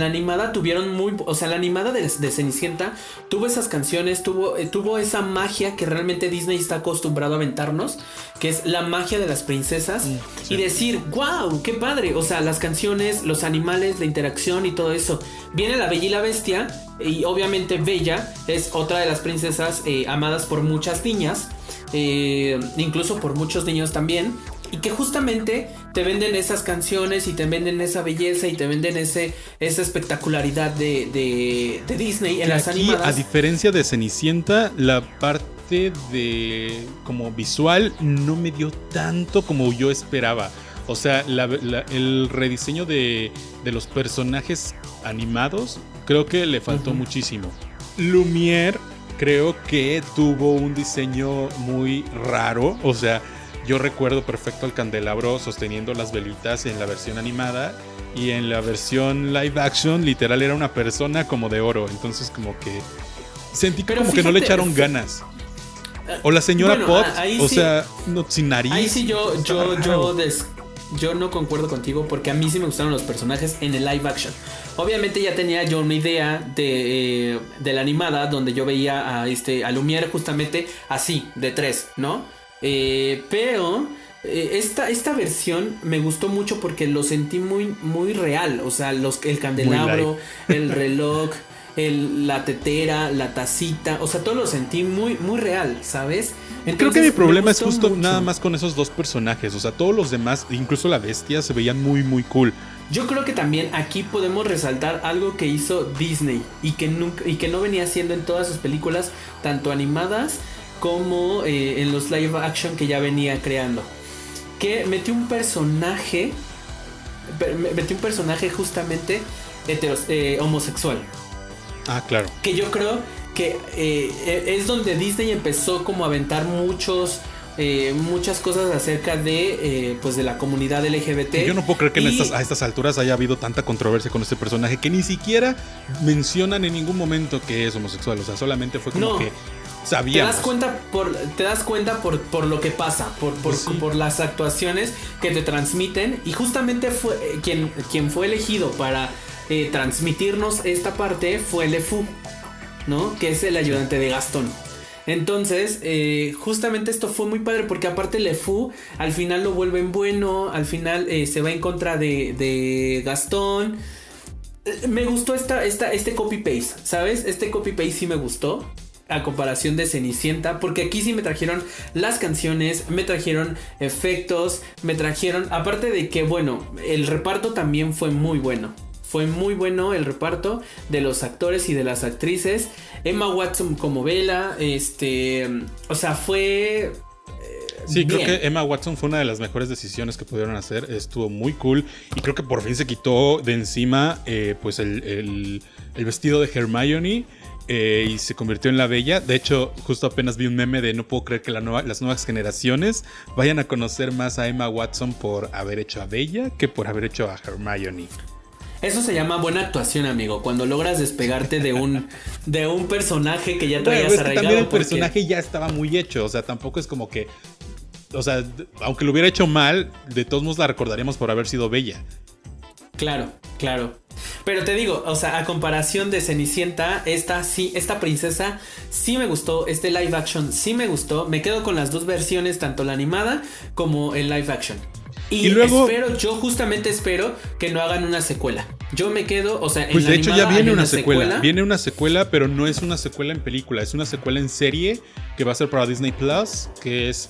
tuvieron o sea, la animada de Cenicienta tuvo esas canciones, tuvo esa magia que realmente Disney está acostumbrado a aventarnos, que es la magia de las princesas, y decir, wow, qué padre, o sea, las canciones, los animales, la interacción y todo eso. Viene La Bella y la Bestia, y obviamente Bella es otra de las princesas amadas por muchas niñas, incluso por muchos niños también. Y que justamente te venden esas canciones y te venden esa belleza y te venden esa espectacularidad de Disney en las animadas. A diferencia de Cenicienta, la parte de como visual no me dio tanto como yo esperaba. O sea, el rediseño de los personajes animados creo que le faltó muchísimo. Lumière creo que tuvo un diseño muy raro, o sea... Yo recuerdo perfecto al candelabro sosteniendo las velitas en la versión animada, y en la versión live action literal era una persona como de oro. Entonces como que sentí que no le echaron ganas. O la señora Potts, sin nariz. Ahí sí yo no concuerdo contigo, porque a mí sí me gustaron los personajes en el live action. Obviamente ya tenía yo una idea de la animada, donde yo veía a Lumière justamente así, de tres, ¿no? Pero esta versión me gustó mucho porque lo sentí muy, muy real. O sea, el candelabro, el reloj, la tetera, la tacita, o sea, todo lo sentí muy, muy real, ¿sabes? Entonces, creo que mi problema es justo mucho. Nada más con esos dos personajes, o sea, todos los demás, incluso la bestia, se veían muy, muy cool. Yo creo que también aquí podemos resaltar algo que hizo Disney y que no venía haciendo en todas sus películas, tanto animadas como en los live action que ya venía creando, que metió un personaje justamente homosexual. Ah, claro. Que yo creo que es donde Disney empezó como a aventar muchas cosas acerca de pues de la comunidad LGBT. Yo no puedo creer que a estas alturas haya habido tanta controversia con este personaje, que ni siquiera mencionan en ningún momento que es homosexual. O sea, solamente fue como que sabíamos. Te das cuenta por lo que pasa, por las actuaciones que te transmiten. Y justamente fue quien fue elegido para transmitirnos esta parte fue LeFou, ¿no? Que es el ayudante de Gastón. Entonces, justamente esto fue muy padre, porque aparte LeFou al final lo vuelven bueno, al final se va en contra de Gastón. Me gustó este copy-paste, ¿sabes? Este copy-paste sí me gustó, a comparación de Cenicienta, porque aquí sí me trajeron las canciones, me trajeron efectos, me trajeron... Aparte de que, bueno, el reparto también fue muy bueno. Fue muy bueno el reparto de los actores y de las actrices. Emma Watson como Bella, o sea, fue... Sí, bien. Creo que Emma Watson fue una de las mejores decisiones que pudieron hacer. Estuvo muy cool. Y creo que por fin se quitó de encima pues el vestido de Hermione. Y se convirtió en la Bella. De hecho, justo apenas vi un meme de no puedo creer que las nuevas generaciones vayan a conocer más a Emma Watson por haber hecho a Bella que por haber hecho a Hermione. Eso se llama buena actuación, amigo. Cuando logras despegarte de un personaje que ya traías arraigado. También el personaje ya estaba muy hecho. O sea, tampoco es como que... O sea, aunque lo hubiera hecho mal, de todos modos la recordaríamos por haber sido Bella. Claro, claro. Pero te digo, o sea, a comparación de Cenicienta, esta princesa sí me gustó, este live action sí me gustó. Me quedo con las dos versiones, tanto la animada como el live action. Y luego, yo justamente espero que no hagan una secuela. Yo me quedo, o sea, pues en la animada. Pues de hecho ya viene una secuela. Viene una secuela, pero no es una secuela en película, es una secuela en serie que va a ser para Disney Plus, que es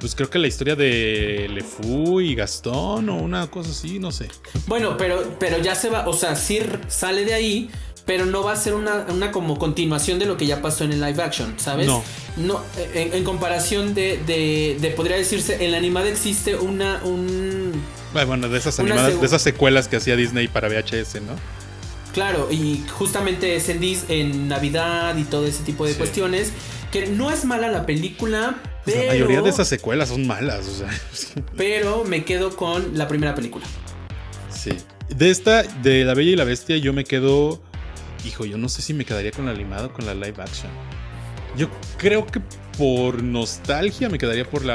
pues creo que la historia de LeFou y Gastón o una cosa así, no sé. Bueno, pero ya se va, o sea, sí sale de ahí, pero no va a ser una como continuación de lo que ya pasó en el live action, ¿sabes? No en comparación de podría decirse, en la animada existe bueno, de esas animadas, de esas secuelas que hacía Disney para VHS, ¿no? Claro, y justamente es en Navidad y todo ese tipo de cuestiones, que no es mala la película, pero... O sea, la mayoría de esas secuelas son malas, o sea... Pero me quedo con la primera película. Sí. De La Bella y la Bestia, yo me quedo... Hijo, yo no sé si me quedaría con la animada o con la live action. Yo creo que por nostalgia me quedaría con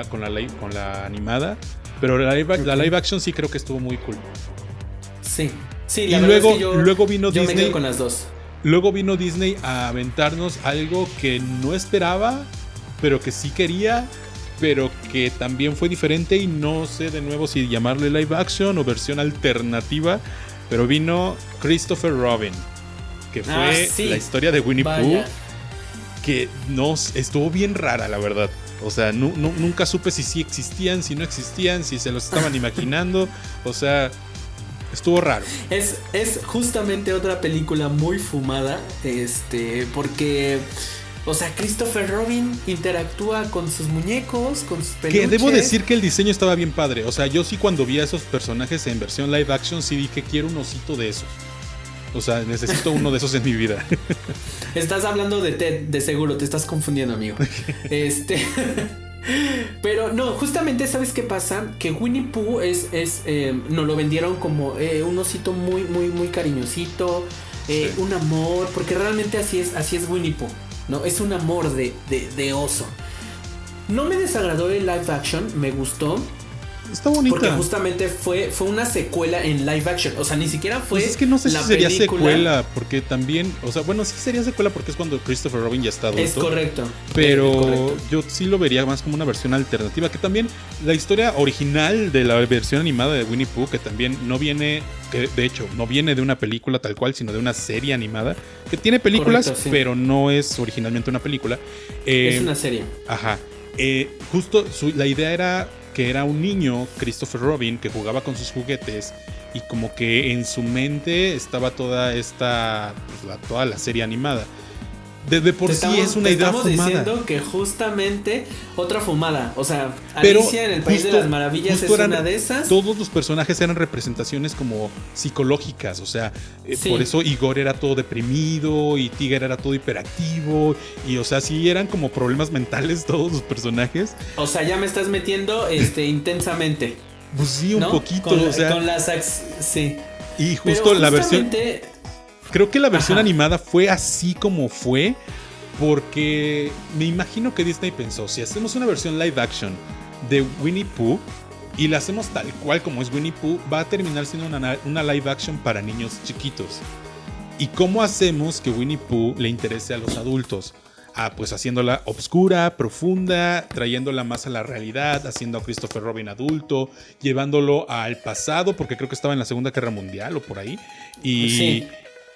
la animada, pero la live action sí creo que estuvo muy cool. Sí. Sí, la y luego, es que luego vino Disney. Me quedo con las dos. Luego vino Disney a aventarnos algo que no esperaba, pero que sí quería, pero que también fue diferente, y no sé de nuevo si llamarle live action o versión alternativa, pero vino Christopher Robin, que fue la historia de Winnie Pooh, que estuvo bien rara, la verdad. O sea, nunca supe si sí existían, si no existían, si se los estaban imaginando, o sea... Estuvo raro. Es justamente otra película muy fumada, porque, o sea, Christopher Robin interactúa con sus muñecos, con sus peluches. Que debo decir que el diseño estaba bien padre. O sea, yo sí, cuando vi a esos personajes en versión live action, sí dije, quiero un osito de esos. O sea, necesito uno de esos en mi vida. Estás hablando de Ted, de seguro, te estás confundiendo, amigo. Pero no, justamente, ¿sabes qué pasa? Que Winnie Pooh nos lo vendieron como un osito muy, muy, muy cariñosito, un amor, porque realmente así es Winnie Pooh, ¿no? Es un amor de oso. No me desagradó el live action, me gustó. Está bonita. Porque justamente fue una secuela en live action. O sea, ni siquiera fue. Pues es que no sé si sería película. Secuela, porque también. O sea, bueno, sí sería secuela porque es cuando Christopher Robin ya está adulto. Es correcto. Pero es correcto. Yo sí lo vería más como una versión alternativa. Que también la historia original de la versión animada de Winnie Pooh, que también no viene. Que de hecho, no viene de una película tal cual, sino de una serie animada. Que tiene películas, correcto, sí. Pero no es originalmente una película. Es una serie. Ajá. Justo la idea era que era un niño, Christopher Robin, que jugaba con sus juguetes y como que en su mente estaba toda esta, pues, toda la serie animada. De por sí es una idea fumada. Estamos diciendo que justamente otra fumada, o sea, Alicia en el País de las Maravillas es una de esas. Todos los personajes eran representaciones como psicológicas, o sea, sí. Por eso Igor era todo deprimido y Tigger era todo hiperactivo y, o sea, sí eran como problemas mentales todos los personajes. O sea, ya me estás metiendo intensamente. Pues sí, un poquito, o sea, con las sí. Y justo la versión. Creo que la versión animada fue así como fue, porque me imagino que Disney pensó, si hacemos una versión live action de Winnie Pooh y la hacemos tal cual como es Winnie Pooh, va a terminar siendo una live action para niños chiquitos. ¿Y cómo hacemos que Winnie Pooh le interese a los adultos? Pues haciéndola obscura, profunda, trayéndola más a la realidad, haciendo a Christopher Robin adulto, llevándolo al pasado, porque creo que estaba en la Segunda Guerra Mundial o por ahí. Y... sí.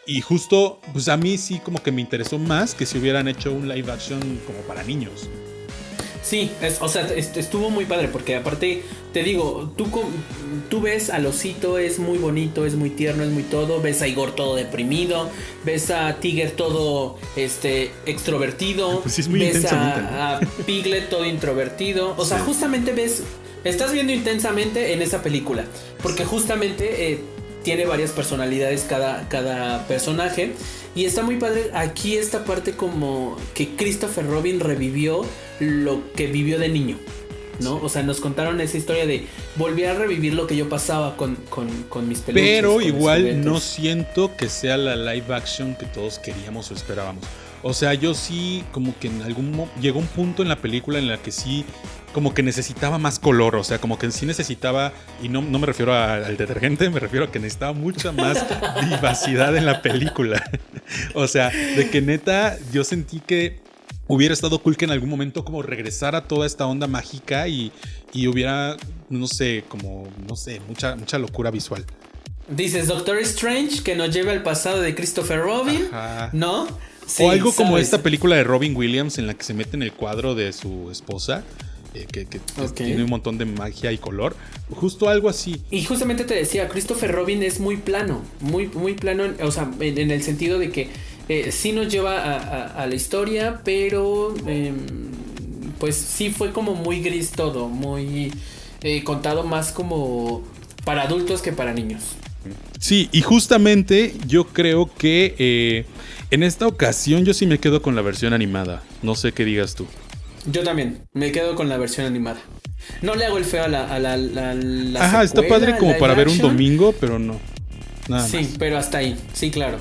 Y justo, pues a mí sí como que me interesó más que si hubieran hecho un live action como para niños. Sí, estuvo muy padre porque aparte, te digo, tú ves al osito, es muy bonito, es muy tierno, es muy todo. Ves a Igor todo deprimido, ves a Tigger todo extrovertido, pues sí, es muy ves a Piglet todo introvertido. O sea, sí. Justamente estás viendo intensamente en esa película porque sí. Justamente... tiene varias personalidades cada personaje. Y está muy padre aquí esta parte como que Christopher Robin revivió lo que vivió de niño, ¿no? O sea, nos contaron esa historia de volver a revivir lo que yo pasaba con mis peluches. Pero igual no siento que sea la live action que todos queríamos o esperábamos. O sea, yo sí como que en algún llegó un punto en la película en la que sí como que necesitaba más color, o sea, como que sí necesitaba, y no me refiero al detergente, me refiero a que necesitaba mucha más vivacidad en la película. O sea, de que neta yo sentí que hubiera estado cool que en algún momento como regresara toda esta onda mágica y hubiera, no sé, mucha locura visual. Dices Doctor Strange que nos lleva al pasado de Christopher Robin, ajá. ¿No? Sí, o algo como esta película de Robin Williams en la que se mete en el cuadro de su esposa, que tiene un montón de magia y color, justo algo así. Y justamente te decía, Christopher Robin es muy plano, muy, muy plano, o sea, en el sentido de que sí nos lleva a la historia, pero pues sí fue como muy gris todo, muy contado más como para adultos que para niños. Sí, y justamente yo creo que en esta ocasión yo sí me quedo con la versión animada. No sé qué digas tú. Yo también, me quedo con la versión animada. No le hago el feo a la ajá, secuela, está padre como para ver un domingo, pero no. Nada sí, más. Pero hasta ahí, sí, claro.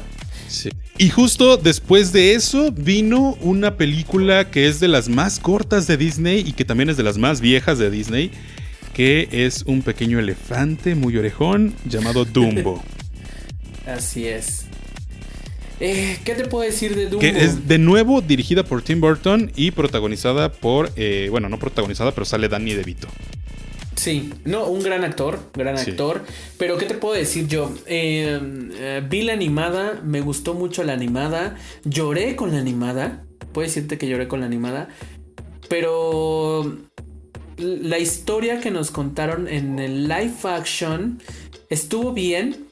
Sí. Y justo después de eso vino una película que es de las más cortas de Disney y que también es de las más viejas de Disney, que es un pequeño elefante muy orejón llamado Dumbo. Así es. ¿Qué te puedo decir de Dumbo? Que es de nuevo dirigida por Tim Burton y protagonizada por... bueno, no protagonizada, pero sale Danny DeVito. Sí, no, un gran actor. Sí. Pero ¿qué te puedo decir yo? Vi la animada, me gustó mucho la animada, lloré con la animada. Puedo decirte que lloré con la animada, pero... la historia que nos contaron en el live action estuvo bien.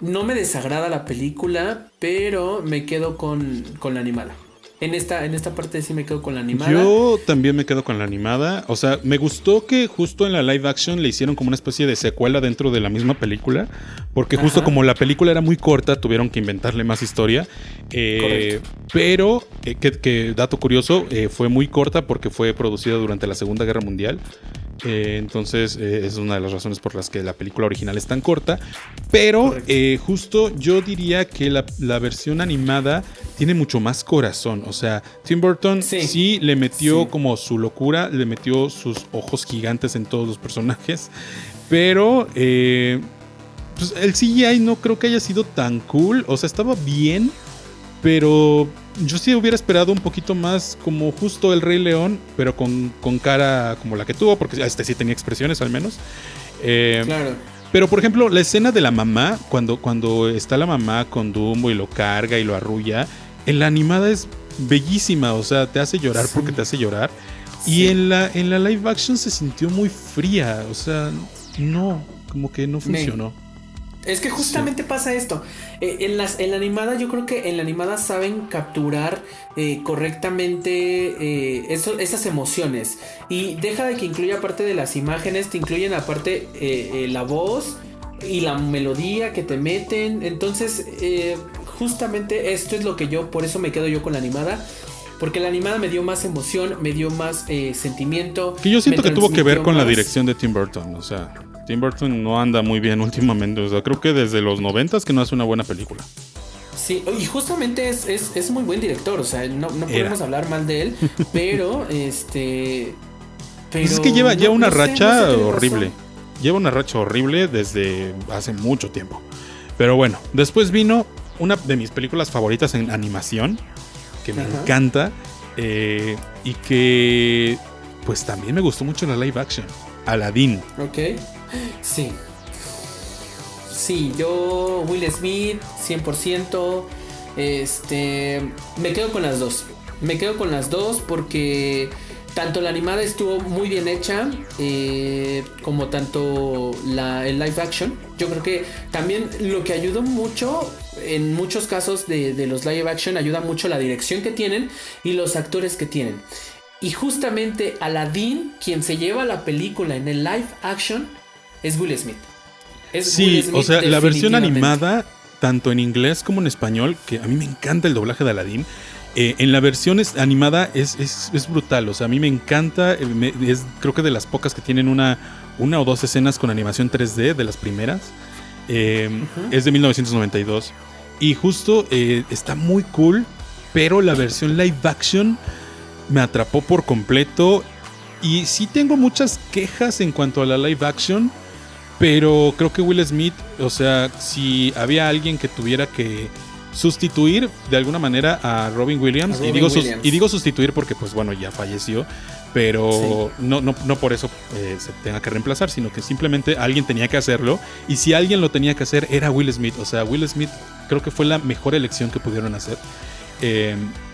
No me desagrada la película, pero me quedo con la animada. En esta parte sí me quedo con la animada. Yo también me quedo con la animada. O sea, me gustó que justo en la live action le hicieron como una especie de secuela dentro de la misma película. Porque justo como la película era muy corta, tuvieron que inventarle más historia. Pero, que dato curioso, fue muy corta porque fue producida durante la Segunda Guerra Mundial. Entonces es una de las razones por las que la película original es tan corta. Pero justo yo diría que la versión animada tiene mucho más corazón. O sea, Tim Burton sí le metió como su locura, le metió sus ojos gigantes en todos los personajes. Pero pues el CGI no creo que haya sido tan cool. O sea, estaba bien, pero yo sí hubiera esperado un poquito más, como justo el Rey León, pero con cara como la que tuvo, porque este sí tenía expresiones al menos. Claro. Pero por ejemplo, la escena de la mamá, cuando está la mamá con Dumbo y lo carga y lo arrulla, en la animada es bellísima, o sea, te hace llorar porque te hace llorar. Sí. Y en la live action se sintió muy fría, o sea, no, como que no funcionó. Es que justamente pasa esto. En la animada, yo creo que en la animada saben capturar correctamente esas emociones. Y deja de que incluya parte de las imágenes, te incluyen aparte la voz y la melodía que te meten. Entonces, justamente esto es lo que yo, por eso me quedo yo con la animada. Porque la animada me dio más emoción, me dio más sentimiento. Que yo siento que tuvo que ver con la dirección de Tim Burton, o sea... Tim Burton no anda muy bien últimamente, o sea, creo que desde los 90s que no hace una buena película. Sí, y justamente es muy buen director, o sea, no podemos hablar mal de él, pero pero es que lleva una racha horrible. Lleva una racha horrible desde hace mucho tiempo. Pero bueno, después vino una de mis películas favoritas en animación, que me encanta, y que pues también me gustó mucho la live action, Aladdin. Ok. Sí, yo Will Smith 100%. Me quedo con las dos. Me quedo con las dos porque tanto la animada estuvo muy bien hecha, como tanto el live action. Yo creo que también lo que ayudó mucho en muchos casos de los live action, ayuda mucho la dirección que tienen y los actores que tienen. Y justamente Aladdin, quien se lleva la película en el live action, es Will Smith. Will Smith, o sea, la versión animada, tanto en inglés como en español, que a mí me encanta el doblaje de Aladdin, en la versión animada es brutal. O sea, a mí me encanta, creo que de las pocas que tienen una o dos escenas con animación 3D, de las primeras. Es de 1992. Y justo está muy cool, pero la versión live action... me atrapó por completo. Y sí tengo muchas quejas en cuanto a la live action, pero creo que Will Smith, o sea, si había alguien que tuviera que sustituir de alguna manera a Robin Williams, y digo sustituir porque pues bueno, ya falleció, pero no por eso se tenga que reemplazar, sino que simplemente alguien tenía que hacerlo, y si alguien lo tenía que hacer era Will Smith. O sea, Will Smith creo que fue la mejor elección que pudieron hacer.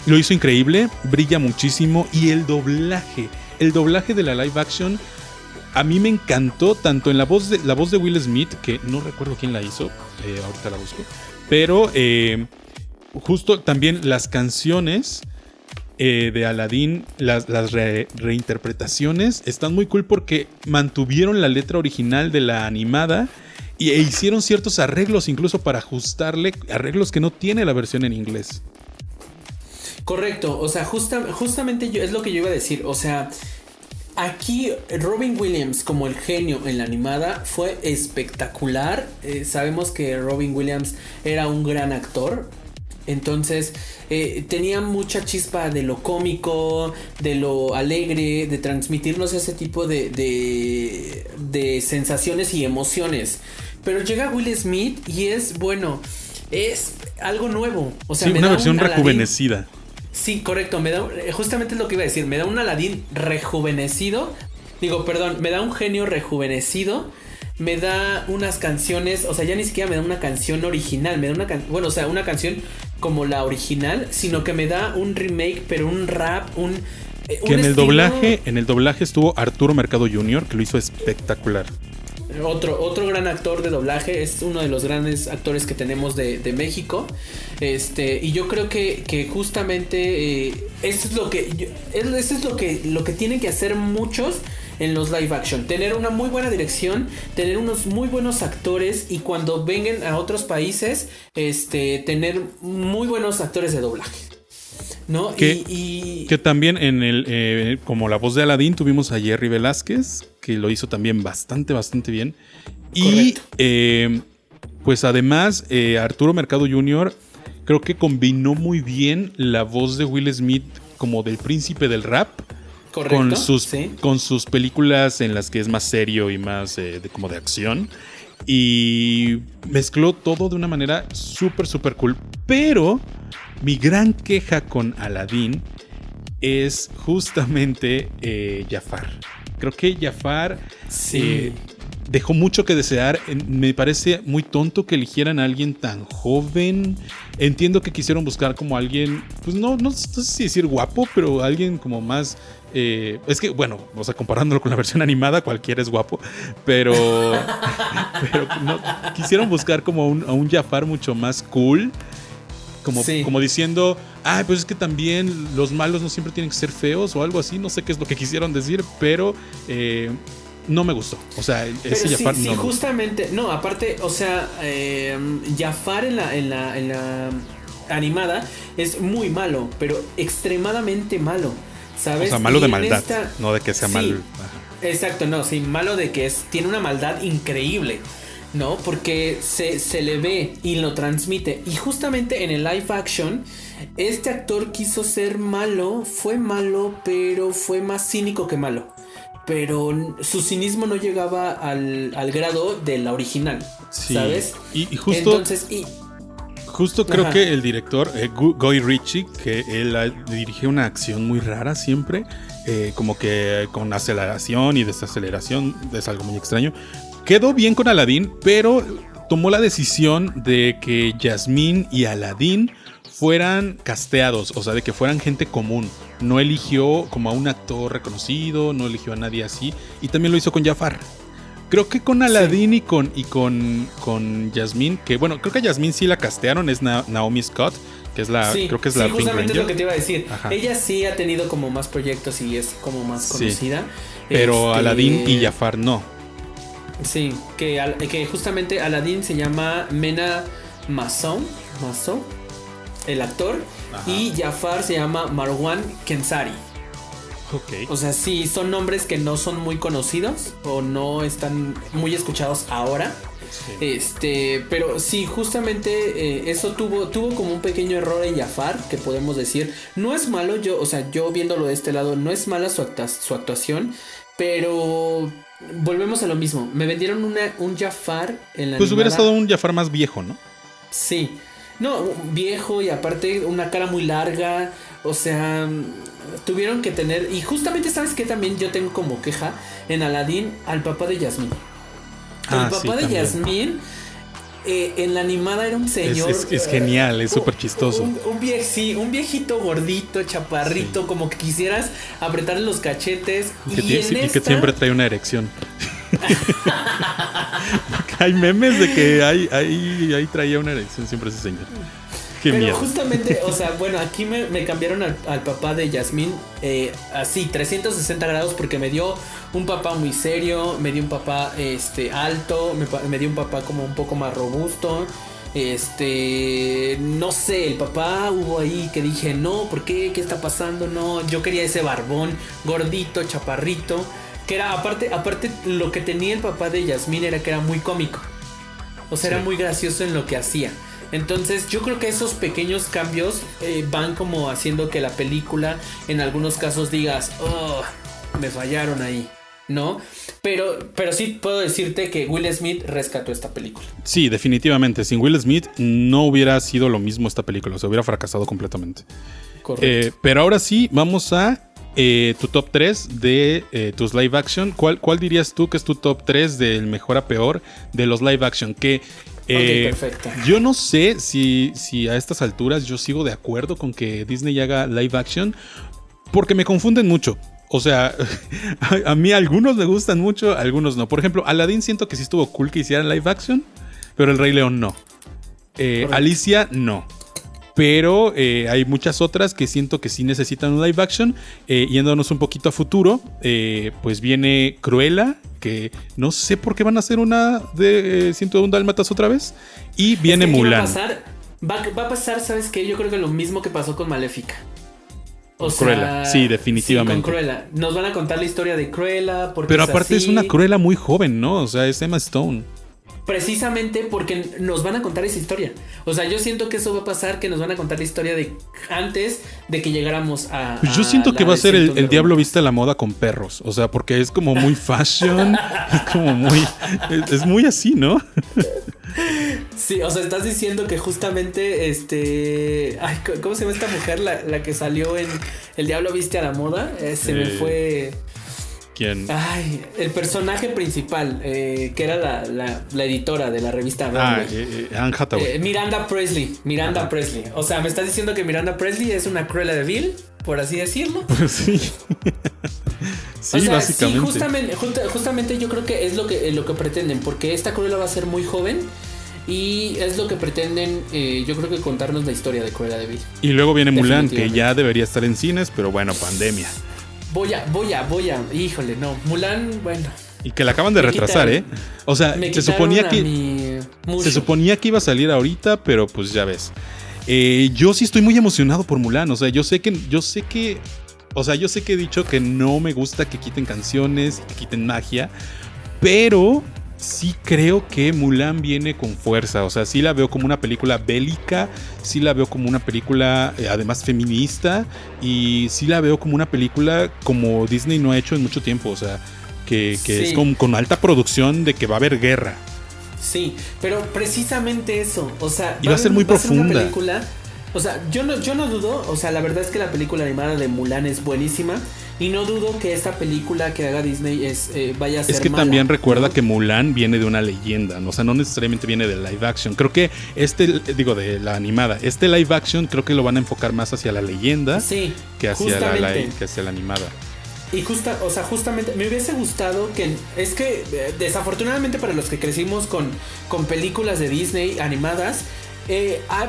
Lo hizo increíble, brilla muchísimo. Y el doblaje de la live action a mí me encantó, tanto en la voz de Will Smith, que no recuerdo quién la hizo, ahorita la busco, pero justo también las canciones de Aladdin, las reinterpretaciones están muy cool porque mantuvieron la letra original de la animada e hicieron ciertos arreglos, incluso para ajustarle arreglos que no tiene la versión en inglés. Correcto, o sea, justamente es lo que yo iba a decir. O sea, aquí Robin Williams como el genio en la animada fue espectacular. Sabemos que Robin Williams era un gran actor. Entonces, tenía mucha chispa de lo cómico, de lo alegre, de transmitirnos ese tipo de sensaciones y emociones. Pero llega Will Smith y es algo nuevo. O sea, sí, una versión rejuvenecida. Sí, correcto, justamente es lo que iba a decir, me da un Aladdin rejuvenecido, me da un genio rejuvenecido, me da unas canciones, o sea, ya ni siquiera me da una canción original, una canción como la original, sino que me da un remake, pero un rap, un estilo... En el doblaje estuvo Arturo Mercado Jr, que lo hizo espectacular. Otro gran actor de doblaje, es uno de los grandes actores que tenemos de México. Y yo creo que justamente esto es lo que tienen que hacer muchos en los live action. Tener una muy buena dirección, tener unos muy buenos actores, y cuando vengan a otros países, tener muy buenos actores de doblaje. ¿no? Que, que también en el como la voz de Aladdin tuvimos a Jerry Velázquez, que lo hizo también bastante bien. Correcto. Y pues además Arturo Mercado Jr. creo que combinó muy bien la voz de Will Smith como del príncipe del rap. Correcto, con sus películas en las que es más serio y más como de acción. Y mezcló todo de una manera súper cool. Pero mi gran queja con Aladdin es justamente Jafar. Creo que Jafar dejó mucho que desear. Me parece muy tonto que eligieran a alguien tan joven. Entiendo que quisieron buscar como alguien, pues no sé si decir guapo, pero alguien como más... es que, bueno, o sea, comparándolo con la versión animada, cualquiera es guapo, pero, no, quisieron buscar como a un Jafar mucho más cool, como diciendo, ah, pues es que también los malos no siempre tienen que ser feos o algo así, no sé qué es lo que quisieron decir, pero no me gustó, o sea, ese Jafar no. Sí, justamente, no, aparte, o sea, Jafar en la animada es muy malo, pero extremadamente malo. ¿Sabes? O sea, malo de maldad, no de que sea malo. Exacto, no, sí, malo de que tiene una maldad increíble, ¿no? Porque se le ve y lo transmite. Y justamente en el live action, este actor quiso ser malo, fue malo, pero fue más cínico que malo. Pero su cinismo no llegaba al grado de la original, sí. ¿Sabes? Y justo... Entonces, justo creo que el director, Guy Ritchie, que él dirige una acción muy rara siempre, como que con aceleración y desaceleración, es algo muy extraño. Quedó bien con Aladdin, pero tomó la decisión de que Jasmine y Aladdin fueran casteados, o sea, de que fueran gente común. No eligió como a un actor reconocido, no eligió a nadie así, y también lo hizo con Jafar. Creo que con Aladdin y con Jasmine, que bueno, creo que a Jasmine sí la castearon, es Naomi Scott, que es la, creo que es la Pink Ranger. Sí, justamente es lo que te iba a decir. Ajá. Ella sí ha tenido como más proyectos y es como más conocida. Pero Aladdin y Jafar no. Sí, que justamente Aladdin se llama Mena Massoud, el actor, ajá, y Jafar se llama Marwan Kenzari. Okay. O sea, sí, son nombres que no son muy conocidos o no están muy escuchados ahora. Sí. Pero sí, justamente eso tuvo como un pequeño error en Jafar, que podemos decir, no es malo, yo, o sea, yo viéndolo de este lado, no es mala su actuación, pero volvemos a lo mismo. Me vendieron un Jafar en la... Pues animada. Hubiera estado un Jafar más viejo, ¿no? Sí. No, viejo y aparte una cara muy larga, o sea, tuvieron que tener... Y justamente, ¿sabes qué? También yo tengo como queja en Aladdin al papá de Jasmine. El papá de Jasmine en la animada era un señor... Es genial, es súper chistoso. Un viejito gordito, chaparrito, como que quisieras apretarle los cachetes. Y que siempre trae una erección. Hay memes de que ahí traía una erección siempre ese señor. Qué pero miedo. Justamente, o sea, bueno, aquí me cambiaron al papá de Jasmine así, 360 grados, porque me dio un papá muy serio, me dio un papá alto, me dio un papá como un poco más robusto. No sé, el papá hubo ahí que dije, no, ¿por qué? ¿Qué está pasando? No, yo quería ese barbón, gordito, chaparrito. Que era, aparte lo que tenía el papá de Jasmine era que era muy cómico. O sea, era muy gracioso en lo que hacía. Entonces yo creo que esos pequeños cambios van como haciendo que la película en algunos casos digas, oh, me fallaron ahí, ¿no? Pero sí puedo decirte que Will Smith rescató esta película. Sí, definitivamente, sin Will Smith no hubiera sido lo mismo esta película, o sea, hubiera fracasado completamente. Correcto. Pero ahora sí, vamos a tu top 3 de tus live action. ¿Cuál dirías tú que es tu top 3 del mejor a peor de los live action? Que... perfecto. Yo no sé si a estas alturas yo sigo de acuerdo con que Disney haga live action, porque me confunden mucho. O sea, a mí algunos me gustan mucho, algunos no. Por ejemplo, Aladdin siento que sí estuvo cool que hicieran live action, pero El Rey León no. Alicia no. Pero hay muchas otras que siento que sí necesitan un live action. Yéndonos un poquito a futuro, pues viene Cruella, que no sé por qué van a hacer una de 101 Dálmatas otra vez. Y viene Mulan. Va a pasar, ¿sabes qué? Yo creo que lo mismo que pasó con Maléfica. O sea, Cruella, sí, definitivamente. Sí, con Cruella. Nos van a contar la historia de Cruella. Pero aparte es una Cruella muy joven, ¿no? O sea, es Emma Stone. Precisamente porque nos van a contar esa historia. O sea, yo siento que eso va a pasar, que nos van a contar la historia de antes de que llegáramos a... Pues yo siento que va a ser el diablo viste a la moda con perros. O sea, porque es como muy fashion. Es como muy... Es muy así, ¿no? Sí, o sea, estás diciendo que justamente Ay, ¿cómo se llama esta mujer? La que salió en El Diablo Viste a la Moda. Se me fue. ¿Quién? Ay, el personaje principal, que era la editora de la revista Runway. Anne Hathaway. Miranda Presley. Miranda Ajá. Presley. O sea, me estás diciendo que Miranda Presley es una Cruella de Vil, por así decirlo. Pues sí. Sí, o sea, básicamente. Sí, justamente yo creo que es lo que pretenden, porque esta Cruella va a ser muy joven. Y es lo que pretenden, yo creo que contarnos la historia de Cruella de Vil. Y luego viene Mulan, que ya debería estar en cines, pero bueno, pandemia. Voy a, híjole, no, Mulan, bueno. Y que la acaban de retrasar, ¿eh? O sea, se suponía que iba a salir ahorita, pero pues ya ves. Yo sí estoy muy emocionado por Mulan, o sea, yo sé que he dicho que no me gusta que quiten canciones, que quiten magia, pero... Sí creo que Mulan viene con fuerza. O sea, sí la veo como una película bélica. Sí la veo como una película, además feminista. Y sí la veo como una película como Disney no ha hecho en mucho tiempo. O sea, que sí. Es con alta producción de que va a haber guerra. Sí, pero precisamente eso. O sea, y va a ser muy profunda. O sea, yo no dudo, o sea, la verdad es que la película animada de Mulan es buenísima y no dudo que esta película que haga Disney vaya a ser mala. Es que también recuerda que Mulan viene de una leyenda, ¿no? O sea, no necesariamente viene de live action. Creo que de la animada. Este live action creo que lo van a enfocar más hacia la leyenda que hacia la animada. Y justamente me hubiese gustado que... Es que desafortunadamente para los que crecimos con películas de Disney animadas...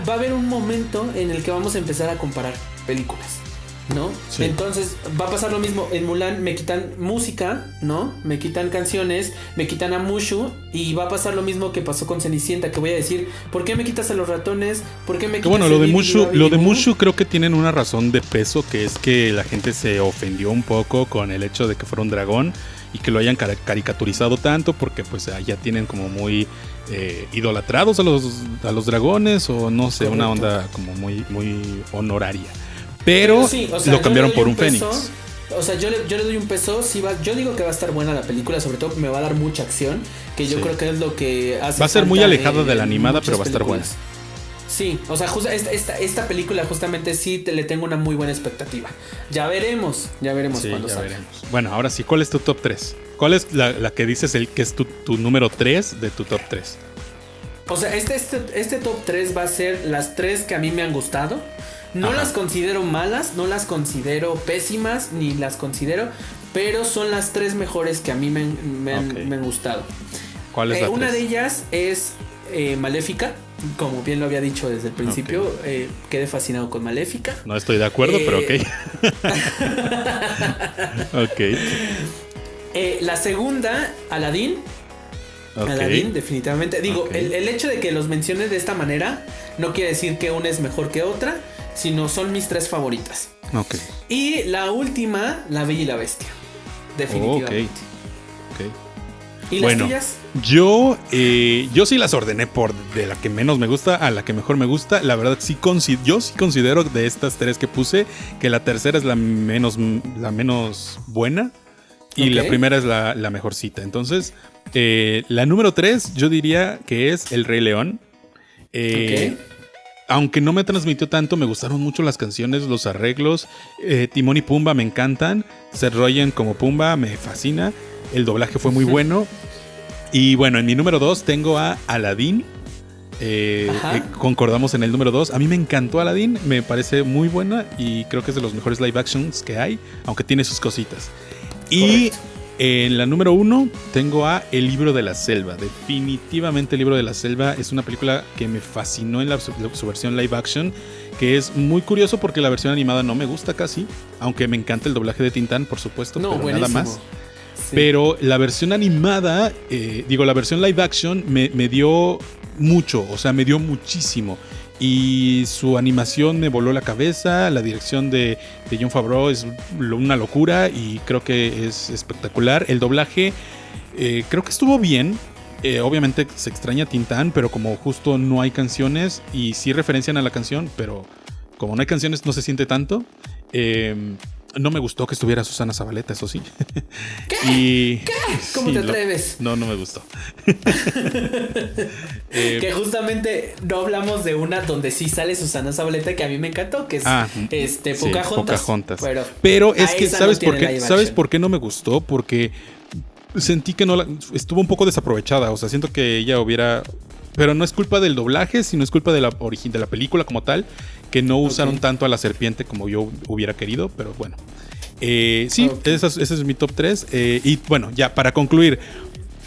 va a haber un momento en el que vamos a empezar a comparar películas, ¿no? Sí. Entonces va a pasar lo mismo. En Mulan me quitan música, ¿no? Me quitan canciones, me quitan a Mushu. Y va a pasar lo mismo que pasó con Cenicienta, que voy a decir, ¿por qué me quitas a los ratones? ¿Por qué me quitas a los ratones? Bueno, lo de Mushu creo que tienen una razón de peso, que es que la gente se ofendió un poco con el hecho de que fuera un dragón y que lo hayan caricaturizado tanto, porque pues ya tienen como muy... idolatrados a los dragones, o no sé, correcto. Una onda como muy, muy honoraria. Pero sí, o sea, lo cambiaron por un fénix. O sea, yo le doy un peso. Si va, yo digo que va a estar buena la película, sobre todo me va a dar mucha acción, que yo creo que es lo que hace. Va a ser muy alejada de la animada, pero va a estar buena. Sí, o sea, esta película justamente sí le tengo una muy buena expectativa. Ya veremos sí, cuando salga. Bueno, ahora sí, ¿cuál es tu top 3? ¿Cuál es la que dices que es tu número 3 de tu top 3? O sea, este top 3 va a ser las 3 que a mí me han gustado. No las considero malas, no las considero pésimas, ni las considero, pero son las 3 mejores que a mí me han gustado. ¿Cuál es la 3? Una de ellas es Maléfica. Como bien lo había dicho desde el principio, quedé fascinado con Maléfica. No estoy de acuerdo, pero ok. La segunda, Aladdin. Okay. Aladdin, definitivamente. Digo, el hecho de que los mencione de esta manera no quiere decir que una es mejor que otra, sino son mis 3 favoritas. Ok. Y la última, La Bella y la Bestia. Definitivamente. Ok. ¿Y bueno, las tuyas? Yo sí las ordené por de la que menos me gusta a la que mejor me gusta. La verdad, yo sí considero de estas 3 que puse que la tercera es la menos buena y la primera es la mejorcita. Entonces, la número 3 yo diría que es El Rey León. Aunque no me transmitió tanto, me gustaron mucho las canciones, los arreglos. Timón y Pumba me encantan. Seth Rogen como Pumba me fascina. El doblaje fue muy bueno. Y bueno, en mi número 2 tengo a Aladdin. Concordamos en el número 2. A mí me encantó Aladdin, me parece muy buena y creo que es de los mejores live actions que hay, aunque tiene sus cositas. Y en la número 1 tengo a El Libro de la Selva. Definitivamente El Libro de la Selva es una película que me fascinó en su versión live action, que es muy curioso porque la versión animada no me gusta casi, aunque me encanta el doblaje de Tintán, por supuesto, no, pero buenísimo. Nada más. Sí. Pero la versión animada, la versión live action me dio mucho, o sea, me dio muchísimo. y su animación me voló la cabeza. La dirección de John Favreau es una locura y creo que es espectacular. El doblaje creo que estuvo bien. Obviamente se extraña Tintán, pero como justo no hay canciones y sí referencian a la canción, pero como no hay canciones no se siente tanto. No me gustó que estuviera Susana Zabaleta, eso sí. ¿Qué? ¿Qué? ¿Cómo sí, te atreves? No me gustó. Que justamente no hablamos de una donde sí sale Susana Zabaleta, que a mí me encantó, que es Pocahontas. Pero es que, ¿sabes por qué? ¿Sabes por qué no me gustó? Porque sentí que estuvo un poco desaprovechada. O sea, siento que ella hubiera... Pero no es culpa del doblaje, sino es culpa de la película como tal, que no usaron tanto a la serpiente como yo hubiera querido, pero bueno. Ese es mi top 3. Y bueno, ya para concluir,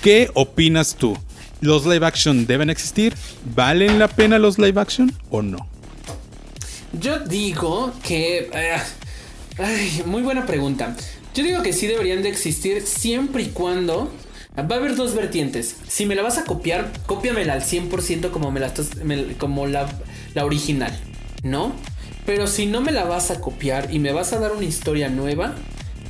¿qué opinas tú? ¿Los live action deben existir? ¿Valen la pena los live action o no? Yo digo que... muy buena pregunta. Yo digo que sí deberían de existir siempre y cuando... Va a haber dos vertientes. Si me la vas a copiar, cópiamela al 100% como la original, ¿no? Pero si no me la vas a copiar y me vas a dar una historia nueva,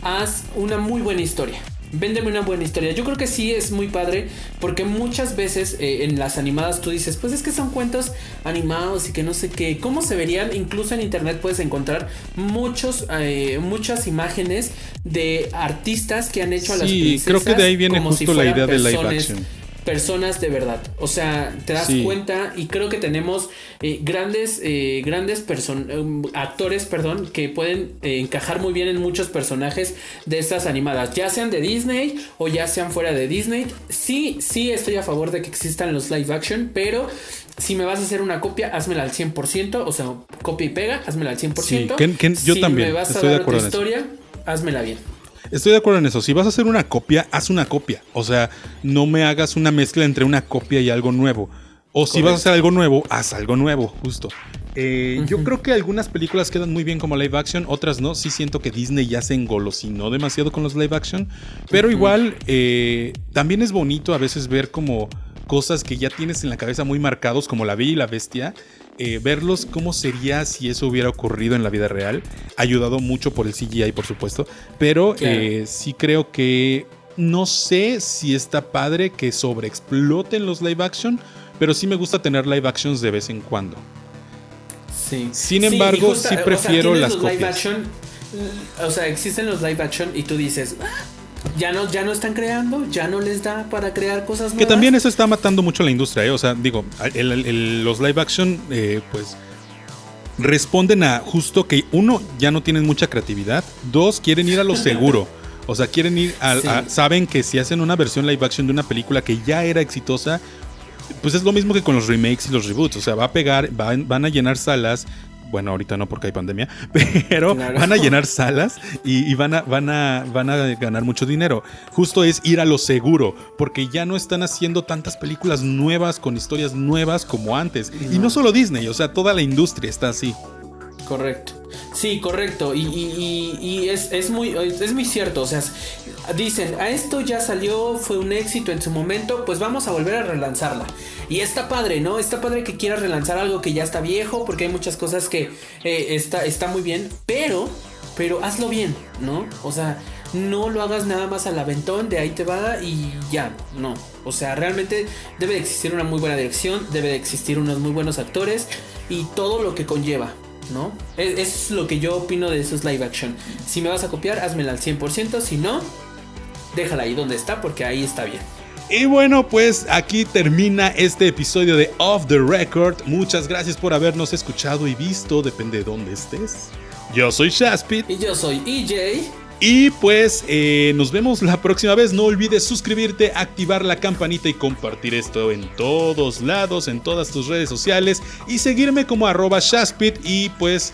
haz una muy buena historia. Véndeme una buena historia. Yo creo que sí es muy padre, porque muchas veces en las animadas tú dices, pues es que son cuentos animados y que no sé qué. ¿Cómo se verían? Incluso en internet puedes encontrar muchas imágenes de artistas que han hecho a las princesas. Sí, creo que de ahí viene justo la idea de live action. Personas de verdad, o sea, te das cuenta, y creo que tenemos actores que pueden encajar muy bien en muchos personajes de estas animadas, ya sean de Disney o ya sean fuera de Disney. Sí estoy a favor de que existan los live action, pero si me vas a hacer una copia, házmela al 100%, o sea, copia y pega, házmela al 100%. Sí, yo si también me vas estoy a dar de acuerdo otra historia, házmela bien. Estoy de acuerdo en eso. Si vas a hacer una copia, haz una copia. O sea, no me hagas una mezcla entre una copia y algo nuevo. O si vas a hacer algo nuevo, haz algo nuevo, justo. Yo creo que algunas películas quedan muy bien como live action, otras no. Sí siento que Disney ya se engolosinó demasiado con los live action. Pero igual, también es bonito a veces ver como cosas que ya tienes en la cabeza muy marcados, como La Bella y la Bestia. Verlos cómo sería si eso hubiera ocurrido en la vida real, ayudado mucho por el CGI, por supuesto, pero claro. Sí creo que no sé si está padre que sobreexploten los live action, pero sí me gusta tener live actions de vez en cuando. Sí. Sin embargo, sí prefiero las copias. Live action, o sea, existen los live action y tú dices... Ya no están creando, ya no les da para crear cosas nuevas. Que también eso está matando mucho a la industria, ¿eh? O sea, digo, los live action, pues, responden a justo que, uno, ya no tienen mucha creatividad. Dos, quieren ir a lo seguro. O sea, quieren ir saben que si hacen una versión live action de una película que ya era exitosa, pues es lo mismo que con los remakes y los reboots. O sea, va a pegar, van a llenar salas. Bueno, ahorita no porque hay pandemia, pero claro. Van a llenar salas y van a ganar mucho dinero. Justo es ir a lo seguro, porque ya no están haciendo tantas películas nuevas con historias nuevas como antes. No. Y no solo Disney, o sea, toda la industria está así. Correcto. Sí, correcto. Y es muy cierto. O sea, dicen, a esto ya salió, fue un éxito en su momento, pues vamos a volver a relanzarla. Y está padre, ¿no? Está padre que quieras relanzar algo que ya está viejo, porque hay muchas cosas que está muy bien, pero hazlo bien, ¿no? O sea, no lo hagas nada más al aventón, de ahí te va y ya, no. O sea, realmente debe de existir una muy buena dirección, debe de existir unos muy buenos actores y todo lo que conlleva, ¿no? Es lo que yo opino de esos live action. Si me vas a copiar, házmela al 100%, si no, déjala ahí donde está, porque ahí está bien. Y bueno, pues aquí termina este episodio de Off The Record. Muchas gracias por habernos escuchado y visto, depende de dónde estés. Yo soy Shaspit. Y yo soy EJ. Y pues nos vemos la próxima vez. No olvides suscribirte, activar la campanita y compartir esto en todos lados, en todas tus redes sociales. Y seguirme como @Shaspit. Y pues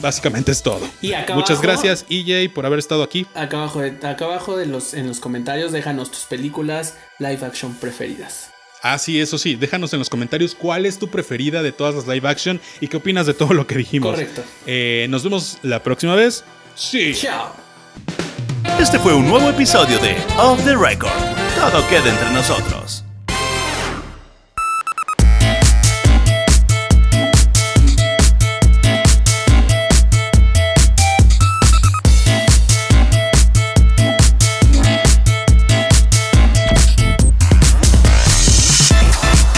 básicamente es todo. Y acá muchas abajo, gracias, EJ, por haber estado aquí. Acá abajo en los comentarios déjanos tus películas live action preferidas. Ah, sí, eso sí, déjanos en los comentarios cuál es tu preferida de todas las live action y qué opinas de todo lo que dijimos. Correcto. Nos vemos la próxima vez. Sí. Chao. Este fue un nuevo episodio de Off The Record. Todo queda entre nosotros.